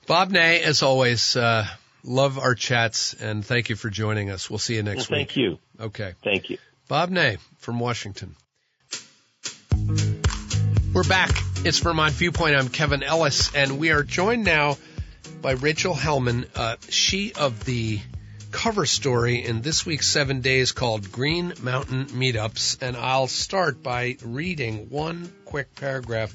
Bob Ney, as always, love our chats, and thank you for joining us. We'll see you next week. Thank you. Okay. Thank you. Bob Ney from Washington. We're back. It's Vermont Viewpoint. I'm Kevin Ellis, and we are joined now by Rachel Hellman, she of the cover story in this week's 7 Days called Green Mountain Meetups. And I'll start by reading one quick paragraph.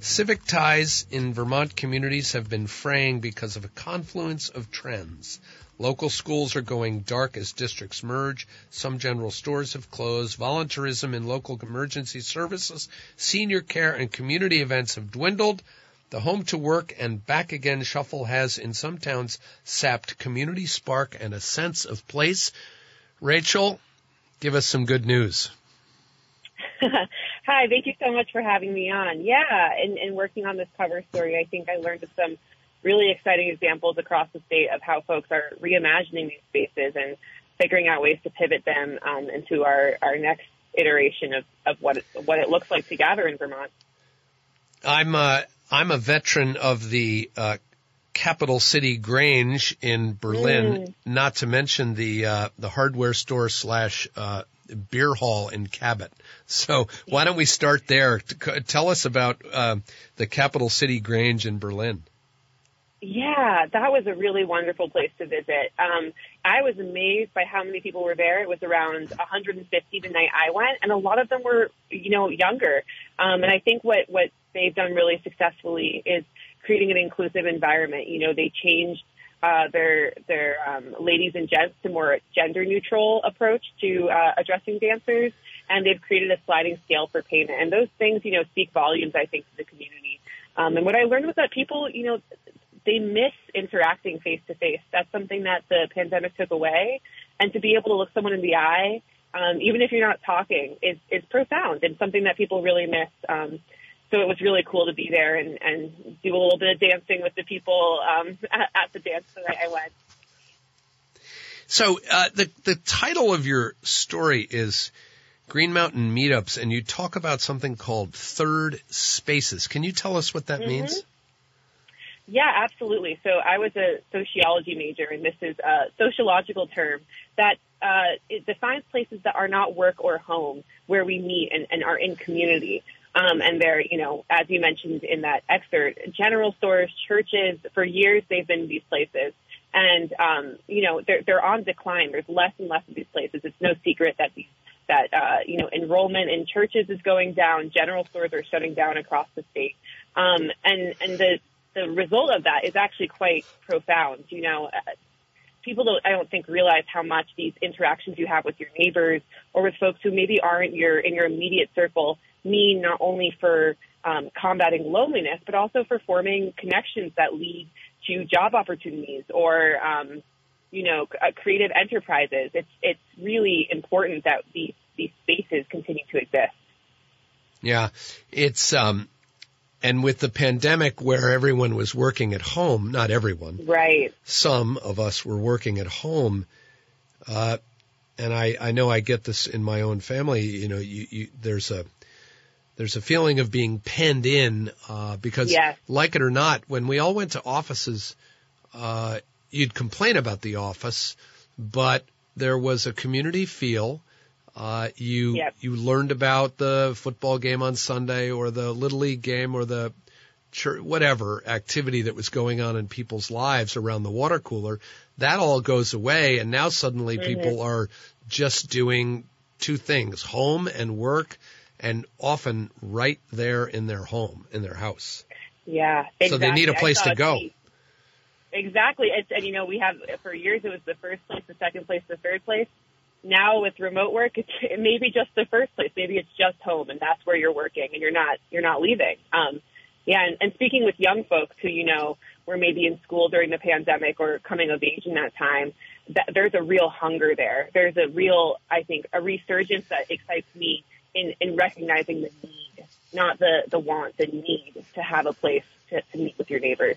Civic ties in Vermont communities have been fraying because of a confluence of trends. Local schools are going dark as districts merge. Some general stores have closed. Volunteerism in local emergency services, senior care, and community events have dwindled. The home to work and back again shuffle has, in some towns, sapped community spark and a sense of place. Rachel, give us some good news. Hi, thank you so much for having me on. Yeah, and working on this cover story, I think I learned of some really exciting examples across the state of how folks are reimagining these spaces and figuring out ways to pivot them into our next iteration of what it looks like to gather in Vermont. I'm a veteran of the Capital City Grange in Berlin, not to mention the hardware store / beer hall in Cabot. So why don't we start there? Tell us about the Capital City Grange in Berlin. Yeah, that was a really wonderful place to visit. I was amazed by how many people were there. It was around 150 the night I went, and a lot of them were, you know, younger. And I think what they've done really successfully is creating an inclusive environment. You know, they changed their ladies and gents to more gender-neutral approach to addressing dancers, and they've created a sliding scale for payment. And those things, you know, speak volumes, I think, to the community. And what I learned was that people, you know, they miss interacting face-to-face. That's something that the pandemic took away. And to be able to look someone in the eye, even if you're not talking, is profound and something that people really miss. So it was really cool to be there and do a little bit of dancing with the people at the dance that I went. So the title of your story is Green Mountain Meetups, and you talk about something called third spaces. Can you tell us what that means? Yeah, absolutely. So I was a sociology major, and this is a sociological term that it defines places that are not work or home, where we meet and are in community. And they're, you know, as you mentioned in that excerpt, general stores, churches, for years they've been these places. And, you know, they're on decline. There's less and less of these places. It's no secret that enrollment in churches is going down. General stores are shutting down across the state. The result of that is actually quite profound. You know, people don't, I don't think, realize how much these interactions you have with your neighbors or with folks who maybe aren't in your immediate circle mean not only for combating loneliness, but also for forming connections that lead to job opportunities or, you know, creative enterprises. It's really important that these spaces continue to exist. Yeah, it's and with the pandemic where everyone was working at home, not everyone, right? Some of us were working at home. And I know I get this in my own family. You know, there's a feeling of being penned in, because yes. Like it or not, when we all went to offices, you'd complain about the office, but there was a community feel. You learned about the football game on Sunday or the Little League game or the church, whatever activity that was going on in people's lives around the water cooler. That all goes away. And now suddenly people are just doing two things, home and work, and often right there in their home, in their house. Yeah, exactly. So they need a place to go. Exactly. And, you know, we have for years it was the first place, the second place, the third place. Now with remote work, it may be just the first place. Maybe it's just home, and that's where you're working, and you're not leaving. And speaking with young folks who, you know, were maybe in school during the pandemic or coming of age in that time, that there's a real hunger there. There's a real, I think, a resurgence that excites me in recognizing the need, not the want, the need to have a place to meet with your neighbors.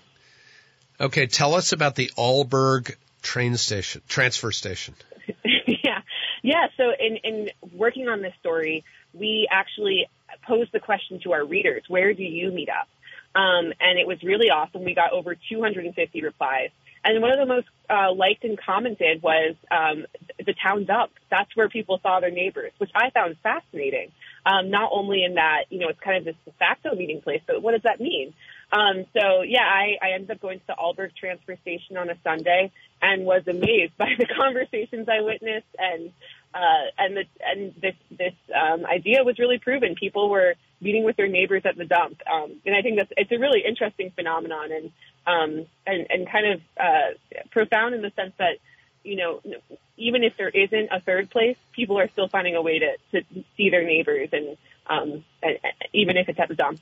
Okay, tell us about the Alburg transfer station. Yeah, so in working on this story, we actually posed the question to our readers, where do you meet up? And it was really awesome. We got over 250 replies. And one of the most liked and commented was the town dump. That's where people saw their neighbors, which I found fascinating, not only in that, you know, it's kind of this de facto meeting place, but what does that mean? I ended up going to the Alburg transfer station on a Sunday and was amazed by the conversations I witnessed. And this idea was really proven. People were meeting with their neighbors at the dump. And I think it's a really interesting phenomenon and kind of profound in the sense that, you know, even if there isn't a third place, people are still finding a way to see their neighbors and even if it's at the dump.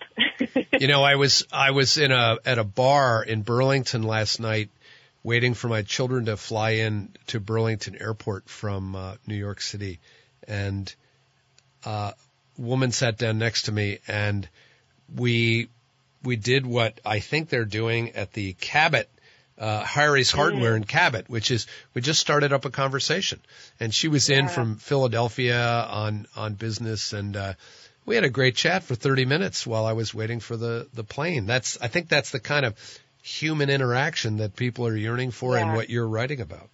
You know, I was at a bar in Burlington last night, waiting for my children to fly in to Burlington Airport from New York City, and a woman sat down next to me, and we did what I think they're doing at the Cabot, Harry's Hardware in Cabot, which is we just started up a conversation, and she was in from Philadelphia on business, and we had a great chat for 30 minutes while I was waiting for the plane. I think that's the kind of human interaction that people are yearning for and what you're writing about.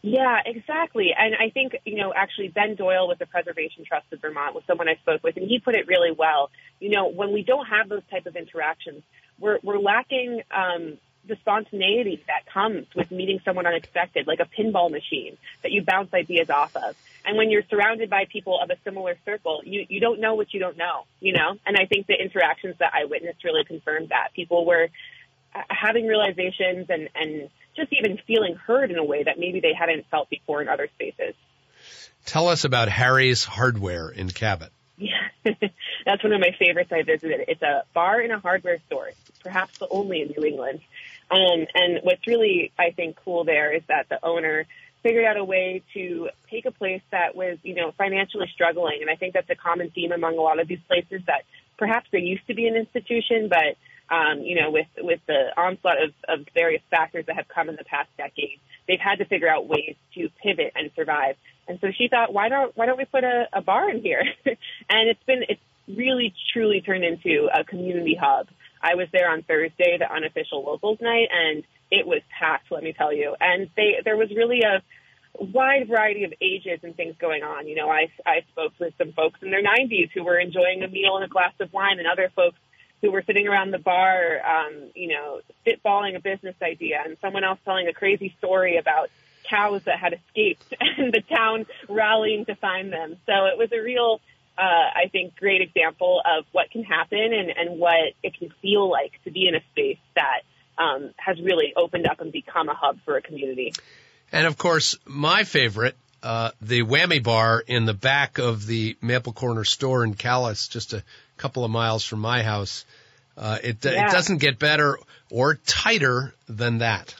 Yeah, exactly. And I think, you know, actually Ben Doyle with the Preservation Trust of Vermont was someone I spoke with, and he put it really well. You know, when we don't have those type of interactions, we're lacking the spontaneity that comes with meeting someone unexpected, like a pinball machine that you bounce ideas off of. And when you're surrounded by people of a similar circle, you don't know what you don't know, you know? And I think the interactions that I witnessed really confirmed that. People were having realizations and just even feeling heard in a way that maybe they hadn't felt before in other spaces. Tell us about Harry's Hardware in Cabot. Yeah, that's one of my favorites I visited. It's a bar in a hardware store, perhaps the only in New England. And what's really, I think, cool there is that the owner figured out a way to take a place that was, you know, financially struggling. And I think that's a common theme among a lot of these places that perhaps they used to be an institution, but you know, with the onslaught of various factors that have come in the past decade, they've had to figure out ways to pivot and survive. And so she thought, why don't we put a bar in here? And it's really, truly turned into a community hub. I was there on Thursday, the unofficial locals night, and it was packed, let me tell you. And there was really a wide variety of ages and things going on. You know, I spoke with some folks in their 90s who were enjoying a meal and a glass of wine, and other folks who were sitting around the bar, you know, spitballing a business idea, and someone else telling a crazy story about cows that had escaped and the town rallying to find them. So it was a real, I think, great example of what can happen and what it can feel like to be in a space that has really opened up and become a hub for a community. And, of course, my favorite, the Whammy Bar in the back of the Maple Corner store in Callis, just a couple of miles from my house. It doesn't get better or tighter than that.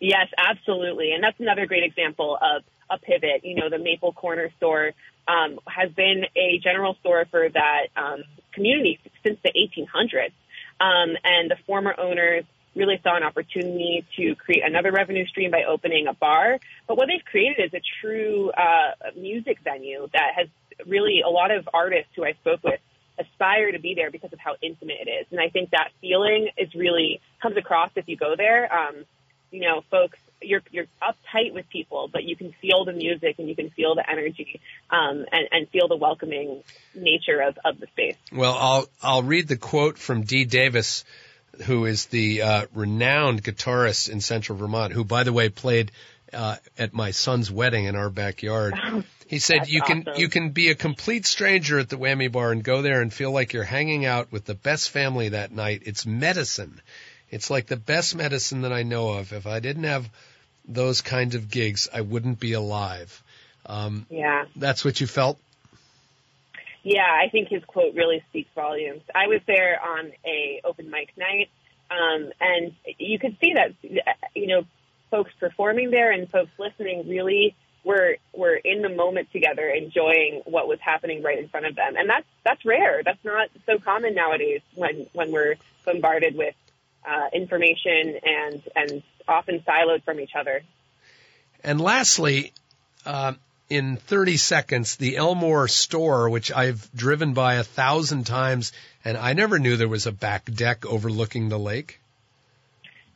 Yes, absolutely. And that's another great example of a pivot. You know, the Maple Corner store has been a general store for that community since the 1800s. And the former owners really saw an opportunity to create another revenue stream by opening a bar. But what they've created is a true music venue that has really a lot of artists who I spoke with aspire to be there because of how intimate it is. And I think that feeling is really comes across if you go there. You know, folks, you're uptight with people, but you can feel the music and you can feel the energy and feel the welcoming nature of the space. Well, I'll read the quote from Dee Davis, who is the renowned guitarist in Central Vermont, who, by the way, played at my son's wedding in our backyard. He said, you can be a complete stranger at the Whammy Bar and go there and feel like you're hanging out with the best family that night. It's medicine. It's like the best medicine that I know of. If I didn't have those kinds of gigs, I wouldn't be alive. That's what you felt? Yeah, I think his quote really speaks volumes. I was there on a open mic night, and you could see that, you know, folks performing there and folks listening really were in the moment together, enjoying what was happening right in front of them. And that's rare. That's not so common nowadays when we're bombarded with information and often siloed from each other. And lastly, in 30 seconds, the Elmore Store, which I've driven by 1,000 times, and I never knew there was a back deck overlooking the lake.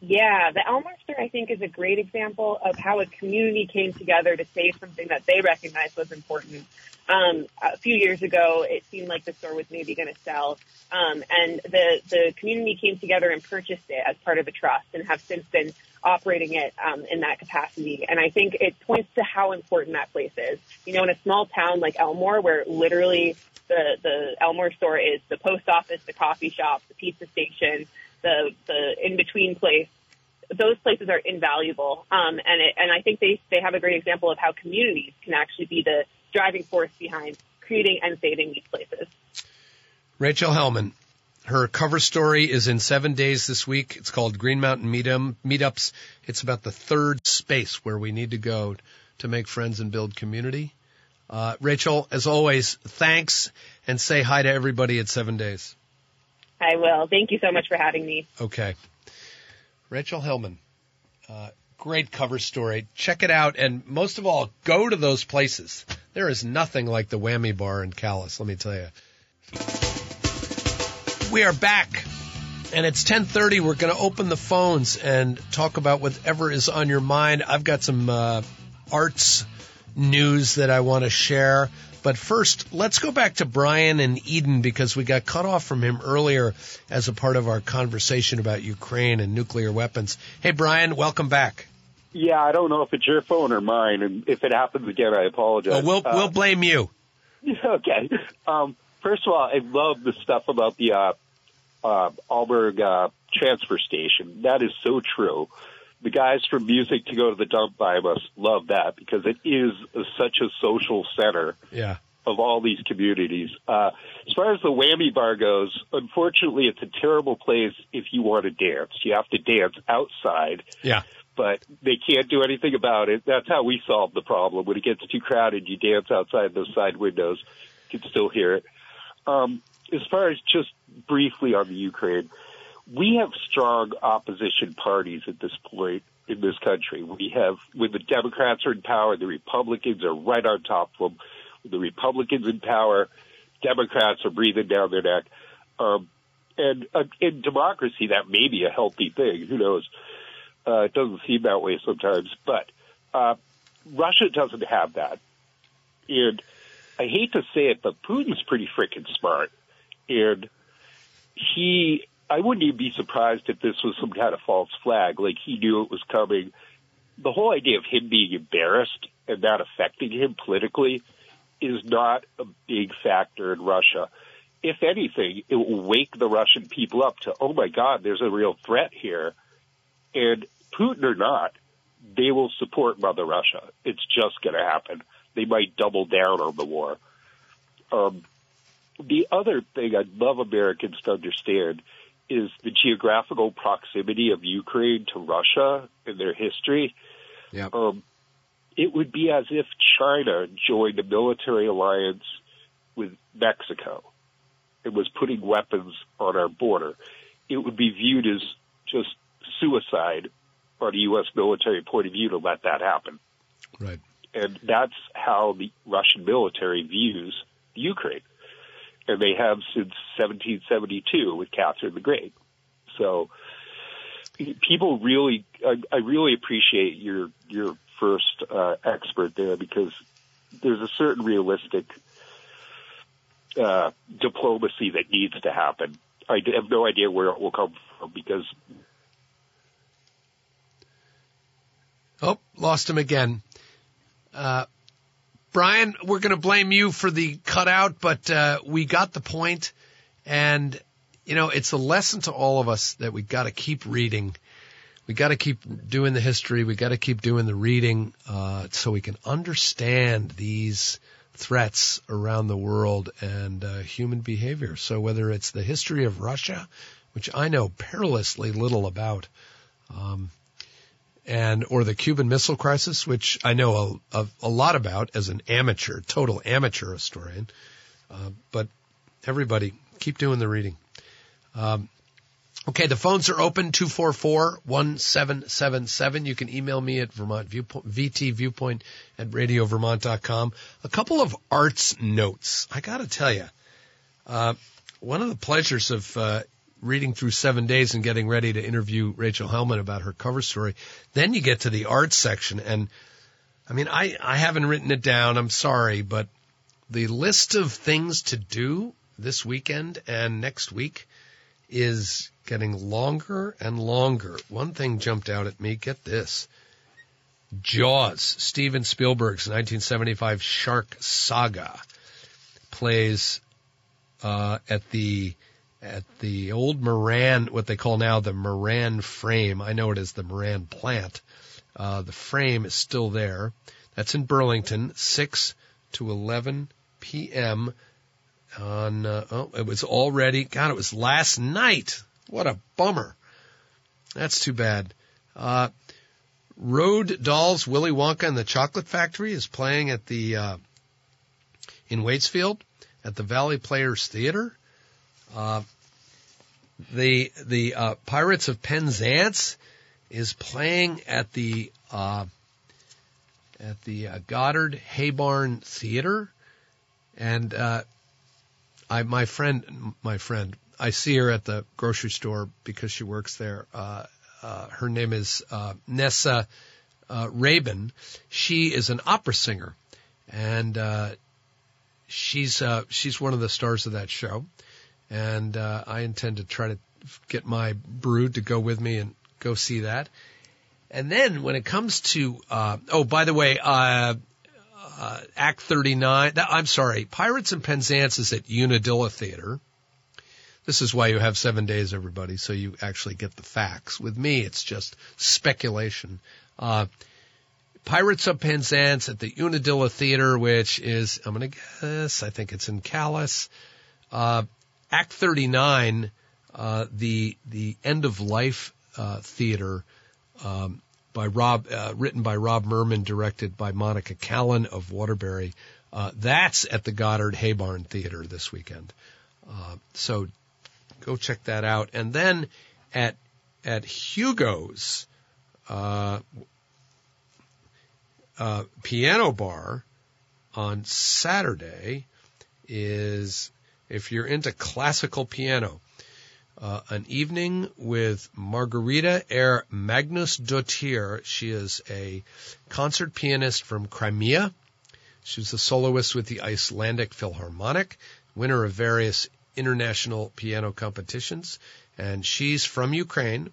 Yeah, the Elmore Store, I think, is a great example of how a community came together to save something that they recognized was important. A few years ago, it seemed like the store was maybe going to sell, and the community came together and purchased it as part of a trust and have since been operating it in that capacity. And I think it points to how important that place is. You know, in a small town like Elmore, where literally the Elmore Store is the post office, the coffee shop, the pizza station, the in-between place, those places are invaluable. And I think they have a great example of how communities can actually be the driving force behind creating and saving these places. Rachel Hellman, her cover story is in 7 days this week. It's called Green Mountain Meetups. It's about the third space where we need to go to make friends and build community. Rachel, as always, thanks, and say hi to everybody at 7 Days. I will. Thank you so much for having me. Okay. Rachel Hellman, great cover story. Check it out. And most of all, go to those places. There is nothing like the Whammy Bar in Callis, let me tell you. We are back, and it's 10:30. We're going to open the phones and talk about whatever is on your mind. I've got some arts news that I want to share. But first, let's go back to Brian and Eden, because we got cut off from him earlier as a part of our conversation about Ukraine and nuclear weapons. Hey, Brian, welcome back. Yeah, I don't know if it's your phone or mine, and if it happens again, I apologize. Well, we'll blame you. Okay. First of all, I love the stuff about the Alburg transfer station. That is so true. The guys from Music to Go to the Dump by us love that, because it is such a social center of all these communities. As far as the Whammy Bar goes, unfortunately, it's a terrible place if you want to dance. You have to dance outside. Yeah. But they can't do anything about it. That's how we solve the problem. When it gets too crowded, you dance outside those side windows. You can still hear it. As far as just briefly on the Ukraine, we have strong opposition parties at this point in this country. We have, when the Democrats are in power, the Republicans are right on top of them. When the Republicans in power, Democrats are breathing down their neck. And in democracy, that may be a healthy thing. Who knows? It doesn't seem that way sometimes. But Russia doesn't have that. And I hate to say it, but Putin's pretty freaking smart. And I wouldn't even be surprised if this was some kind of false flag. Like, he knew it was coming. The whole idea of him being embarrassed and that affecting him politically is not a big factor in Russia. If anything, it will wake the Russian people up to, oh, my God, there's a real threat here. And Putin or not, they will support Mother Russia. It's just going to happen. They might double down on the war. The other thing I'd love Americans to understand is the geographical proximity of Ukraine to Russia and their history. Yep. It would be as if China joined a military alliance with Mexico and was putting weapons on our border. It would be viewed as just suicide on a U.S. military point of view to let that happen. Right. And that's how the Russian military views Ukraine. And they have since 1772 with Catherine the Great. So people really, I really appreciate your first expert there, because there's a certain realistic diplomacy that needs to happen. I have no idea where it will come from, because... Oh, lost him again. Brian, we're going to blame you for the cutout, but we got the point. And, you know, it's a lesson to all of us that we got to keep reading. We got to keep doing the history. We got to keep doing the reading so we can understand these threats around the world and human behavior. So whether it's the history of Russia, which I know perilously little about, or the Cuban Missile Crisis, which I know a lot about as an amateur, total amateur historian. But everybody, keep doing the reading. Okay, the phones are open, 244-1777. You can email me at VTViewpoint@RadioVermont.com. A couple of arts notes. I got to tell you, one of the pleasures of reading through 7 days and getting ready to interview Rachel Hellman about her cover story. Then you get to the arts section. And I mean, I haven't written it down. I'm sorry, but the list of things to do this weekend and next week is getting longer and longer. One thing jumped out at me. Get this. Jaws, Steven Spielberg's 1975 shark saga, plays, at the old Moran, what they call now the Moran Frame. I know it as the Moran Plant. The frame is still there. That's in Burlington, 6 to 11 p.m. on, it was already, God, it was last night. What a bummer. That's too bad. Roald Dahl's Willy Wonka and the Chocolate Factory is playing at the, in Waitsfield at the Valley Players Theater. The Pirates of Penzance is playing at the Goddard Haybarn Theater. And, my friend, I see her at the grocery store because she works there. Her name is, Nessa, Rabin. She is an opera singer, and, she's one of the stars of that show. And I intend to try to get my brood to go with me and go see that. And then when it comes to by the way, Act 39, I'm sorry, Pirates and Penzance is at Unadilla Theater. This is why you have 7 days, everybody, so you actually get the facts. With me, it's just speculation. Pirates of Penzance at the Unadilla Theater, which is, I'm going to guess, I think it's in Callis. Act 39, the end of life, theater, written by Rob Merman, directed by Monica Callan of Waterbury. That's at the Goddard Haybarn Theater this weekend. So go check that out. And then at Hugo's, piano bar on Saturday is, if you're into classical piano, An Evening with Margarita Air Magnus-Dottir. She is a concert pianist from Crimea. She was a soloist with the Icelandic Philharmonic, winner of various international piano competitions. And she's from Ukraine,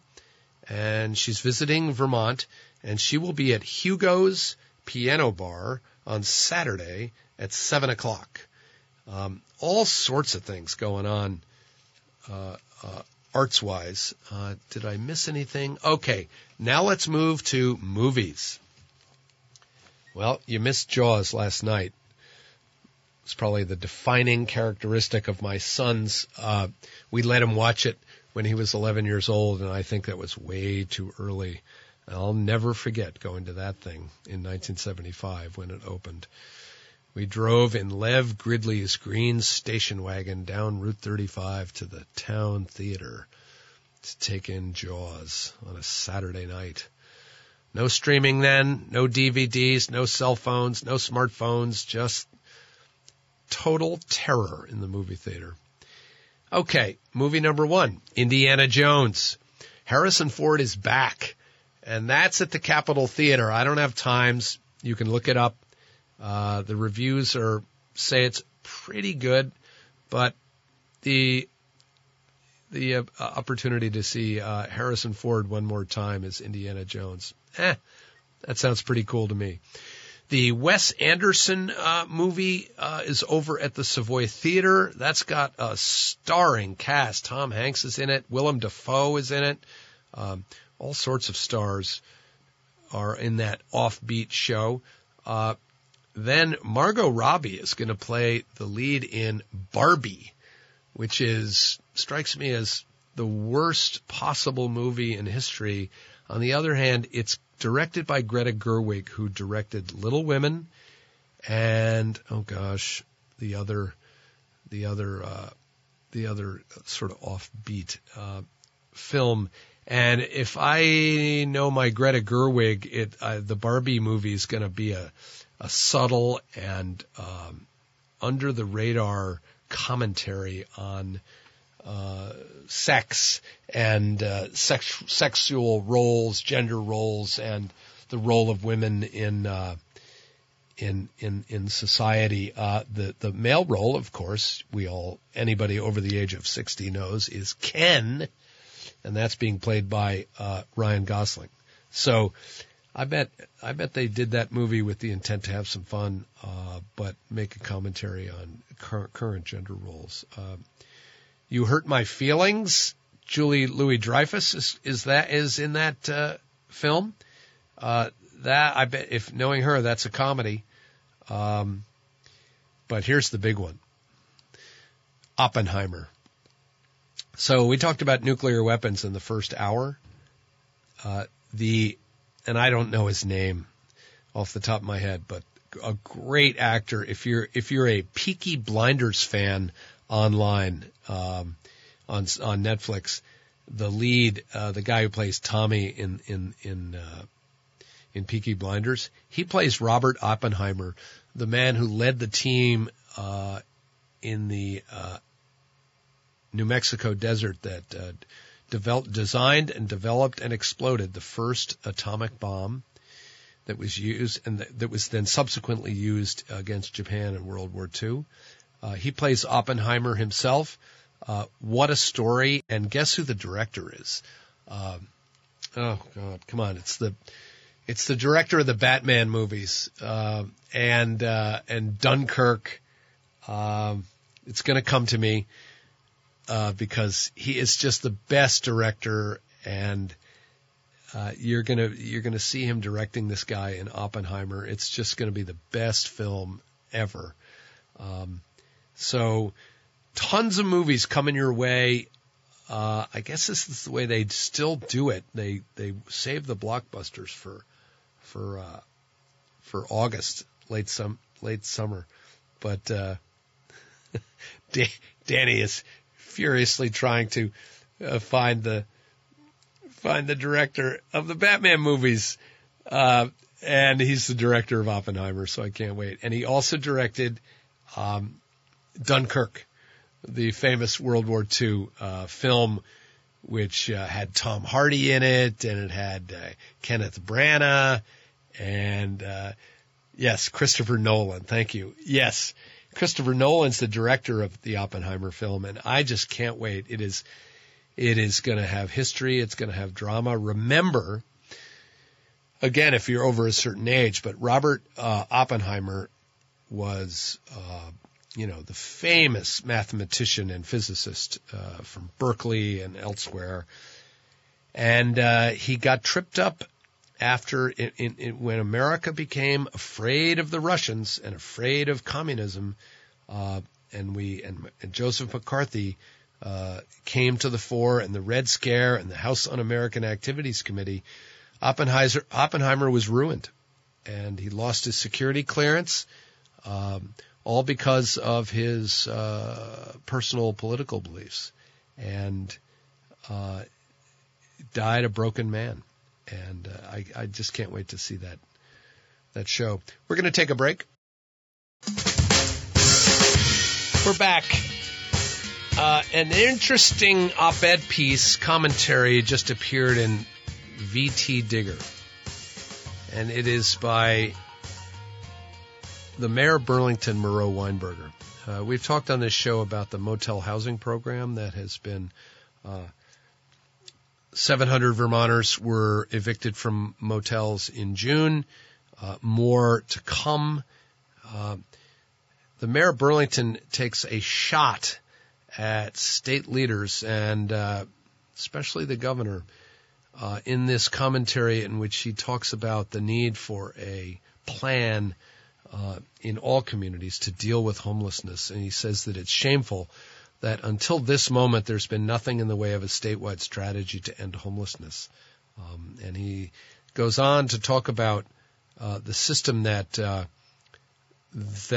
and she's visiting Vermont, and she will be at Hugo's Piano Bar on Saturday at 7 o'clock. All sorts of things going on arts-wise. Did I miss anything? Okay, now let's move to movies. Well, you missed Jaws last night. It's probably the defining characteristic of my sons. We let him watch it when he was 11 years old, and I think that was way too early. I'll never forget going to that thing in 1975 when it opened. We drove in Lev Gridley's green station wagon down Route 35 to the town theater to take in Jaws on a Saturday night. No streaming then, no DVDs, no cell phones, no smartphones, just total terror in the movie theater. Okay, movie number one, Indiana Jones. Harrison Ford is back, and that's at the Capitol Theater. I don't have times. You can look it up. The reviews say it's pretty good, but the opportunity to see Harrison Ford one more time as Indiana Jones, that sounds pretty cool to me. The Wes Anderson movie is over at the Savoy Theater. That's got a starring cast. Tom Hanks is in it. Willem Dafoe is in it. All sorts of stars are in that offbeat show. Then Margot Robbie is going to play the lead in Barbie, which strikes me as the worst possible movie in history. On the other hand, it's directed by Greta Gerwig, who directed Little Women and, the other sort of offbeat film. And if I know my Greta Gerwig, the Barbie movie is going to be a subtle and under-the-radar commentary on sex and sexual roles, gender roles, and the role of women in society. The male role, of course, anybody over the age of 60 knows, is Ken, and that's being played by Ryan Gosling. So I bet they did that movie with the intent to have some fun, but make a commentary on current gender roles. You Hurt My Feelings. Julie Louis-Dreyfus is in that film. That I bet, if knowing her, that's a comedy. But here's the big one: Oppenheimer. So we talked about nuclear weapons in the first hour. And I don't know his name off the top of my head, but a great actor. If you're a Peaky Blinders fan online, on Netflix, the lead, the guy who plays Tommy in Peaky Blinders, he plays Robert Oppenheimer, the man who led the team, in the, New Mexico desert that, designed and developed and exploded the first atomic bomb that was used and that was then subsequently used against Japan in World War II. He plays Oppenheimer himself. What a story. And guess who the director is? Oh God, come on. It's the director of the Batman movies, and Dunkirk. It's going to come to me. Because he is just the best director, and you're gonna see him directing this guy in Oppenheimer. It's just gonna be the best film ever. So tons of movies coming your way. I guess this is the way they still do it. They save the blockbusters for August, late summer. But Danny is furiously trying to find the director of the Batman movies, and he's the director of Oppenheimer, so I can't wait. And he also directed Dunkirk, the famous World War II film, which had Tom Hardy in it, and it had Kenneth Branagh, and yes, Christopher Nolan. Thank you. Yes, Christopher Nolan's the director of the Oppenheimer film, and I just can't wait. It is going to have history. It's going to have drama. Remember, again, if you're over a certain age, but Robert Oppenheimer was, the famous mathematician and physicist from Berkeley and elsewhere. And he got tripped up after when America became afraid of the Russians and afraid of communism, and Joseph McCarthy came to the fore, and the Red Scare and the House Un-American Activities Committee, Oppenheimer was ruined, and he lost his security clearance, all because of his personal political beliefs, and died a broken man. And I just can't wait to see that show. We're going to take a break. We're back. An interesting op-ed piece commentary just appeared in V.T. Digger, and it is by the mayor of Burlington, Moreau Weinberger. We've talked on this show about the motel housing program that has been 700 Vermonters were evicted from motels in June, more to come. The mayor of Burlington takes a shot at state leaders and especially the governor in this commentary, in which he talks about the need for a plan in all communities to deal with homelessness. And he says that it's shameful that until this moment there's been nothing in the way of a statewide strategy to end homelessness. And he goes on to talk about the system that the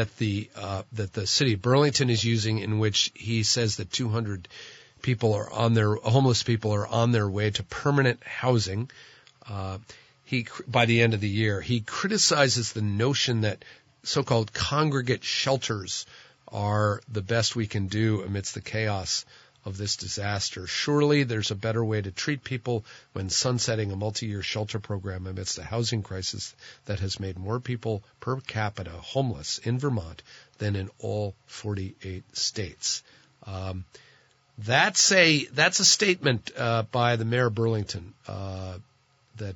city of Burlington is using, in which he says that 200 people homeless people are on their way to permanent housing. By the end of the year, he criticizes the notion that so-called congregate shelters are the best we can do amidst the chaos of this disaster. Surely there's a better way to treat people when sunsetting a multi-year shelter program amidst a housing crisis that has made more people per capita homeless in Vermont than in all 48 states. That's a statement by the mayor of Burlington that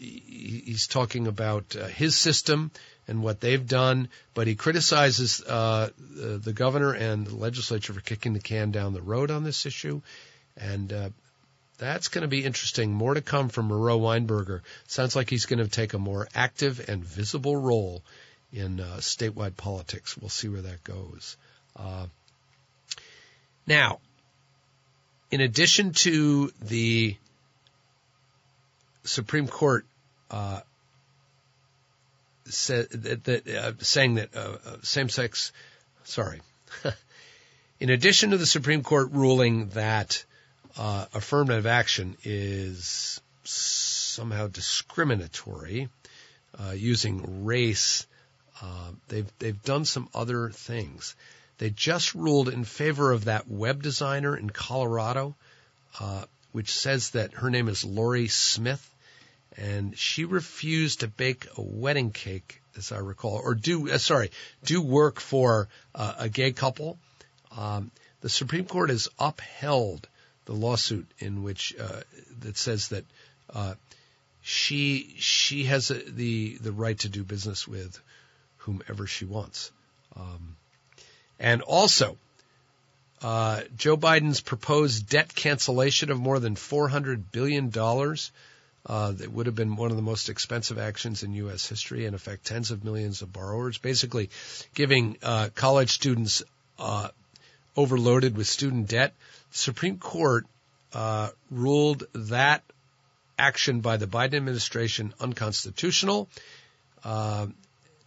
he's talking about his system and what they've done, but he criticizes the governor and the legislature for kicking the can down the road on this issue, and that's going to be interesting. More to come from Moreau Weinberger. Sounds like he's going to take a more active and visible role in statewide politics. We'll see where that goes. Now, in addition to the Supreme Court in addition to the Supreme Court ruling that affirmative action is somehow discriminatory using race, they've done some other things. They just ruled in favor of that web designer in Colorado, which says that her name is Lori Smith, and she refused to bake a wedding cake, as I recall, or do work for a gay couple. The Supreme Court has upheld the lawsuit in which that says that she has the right to do business with whomever she wants, and also Joe Biden's proposed debt cancellation of more than $400 billion. That would have been one of the most expensive actions in U.S. history and affect tens of millions of borrowers, basically giving college students overloaded with student debt. The Supreme Court ruled that action by the Biden administration unconstitutional,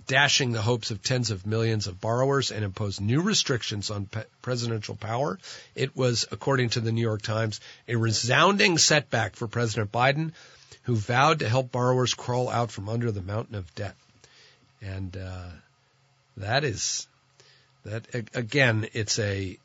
dashing the hopes of tens of millions of borrowers, and imposed new restrictions on presidential power. It was, according to the New York Times, a resounding setback for President Biden, who vowed to help borrowers crawl out from under the mountain of debt. And that is That again, it's a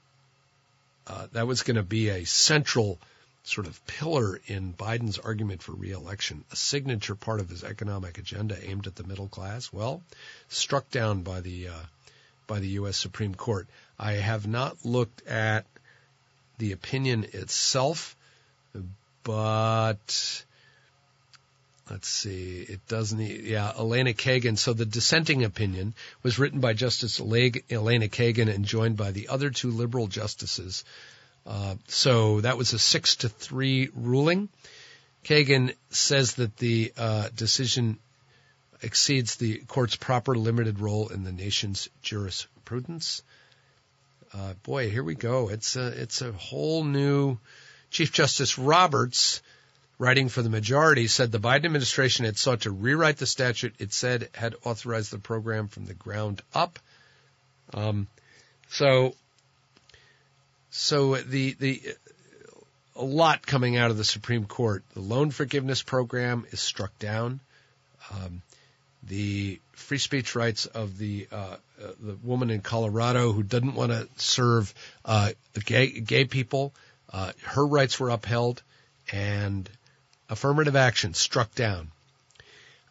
that was going to be a central sort of pillar in Biden's argument for re-election, a signature part of his economic agenda aimed at the middle class. Well, struck down by the U.S. Supreme Court. I have not looked at the opinion itself, but let's see. It doesn't. Yeah, Elena Kagan. So the dissenting opinion was written by Justice Elena Kagan and joined by the other two liberal justices. So that was a 6-3 ruling. Kagan says that the decision exceeds the court's proper limited role in the nation's jurisprudence. Boy, here we go. It's a whole new. Chief Justice Roberts, writing for the majority, said the Biden administration had sought to rewrite the statute it said had authorized the program from the ground up. So a lot coming out of the Supreme Court. The loan forgiveness program is struck down. The free speech rights of the woman in Colorado who didn't want to serve gay people, her rights were upheld, and affirmative action struck down.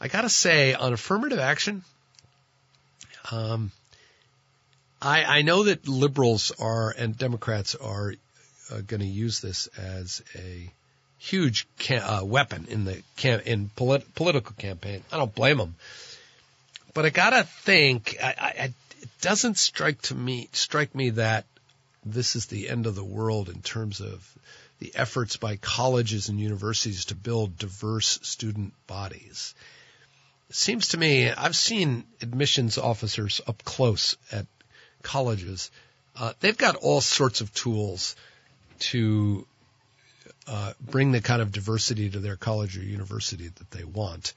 I got to say, on affirmative action, I know that liberals are and Democrats are going to use this as a huge weapon in the political campaign. I don't blame them, but I got to think. It doesn't strike me that this is the end of the world in terms of the efforts by colleges and universities to build diverse student bodies. It seems to me, I've seen admissions officers up close at colleges. They've got all sorts of tools to bring the kind of diversity to their college or university that they want.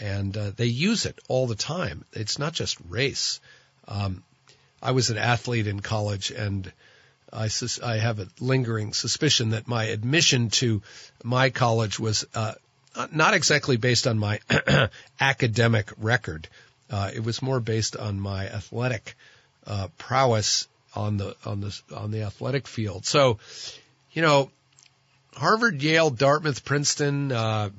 And they use it all the time. It's not just race. I was an athlete in college, and I have a lingering suspicion that my admission to my college was not exactly based on my academic record. It was more based on my athletic prowess on the athletic field. So, you know, Harvard, Yale, Dartmouth, Princeton,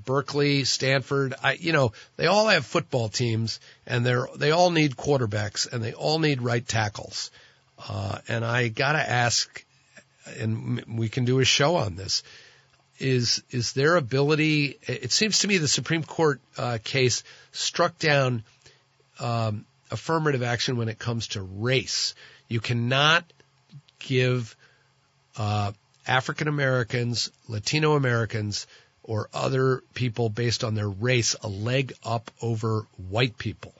Berkeley, Stanford, they all have football teams, and they all need quarterbacks, and they all need right tackles. And I gotta ask, and we can do a show on this, is their ability, it seems to me the Supreme Court case struck down affirmative action when it comes to race. You cannot give African Americans, Latino Americans, or other people based on their race a leg up over white people.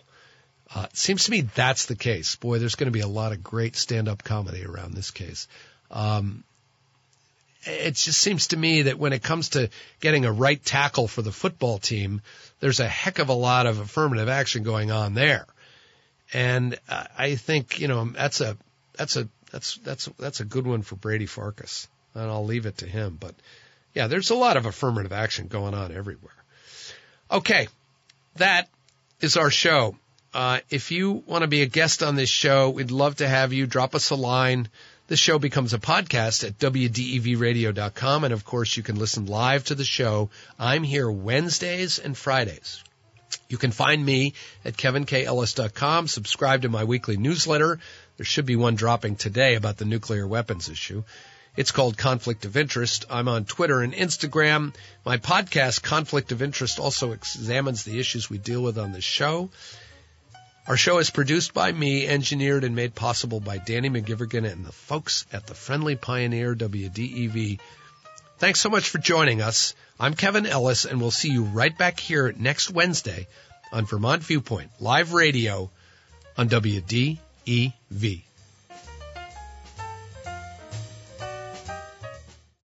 It seems to me that's the case. Boy, there's going to be a lot of great stand-up comedy around this case. It just seems to me that when it comes to getting a right tackle for the football team, there's a heck of a lot of affirmative action going on there. And I think, you know, that's a good one for Brady Farkas. And I'll leave it to him. But, yeah, there's a lot of affirmative action going on everywhere. Okay, that is our show. If you want to be a guest on this show, we'd love to have you. Drop us a line. The show becomes a podcast at WDEVradio.com. And, of course, you can listen live to the show. I'm here Wednesdays and Fridays. You can find me at kevinkellis.com. Subscribe to my weekly newsletter. There should be one dropping today about the nuclear weapons issue. It's called Conflict of Interest. I'm on Twitter and Instagram. My podcast, Conflict of Interest, also examines the issues we deal with on this show. Our show is produced by me, engineered and made possible by Danny McGivergan and the folks at the Friendly Pioneer WDEV. Thanks so much for joining us. I'm Kevin Ellis, and we'll see you right back here next Wednesday on Vermont Viewpoint, live radio on WDEV.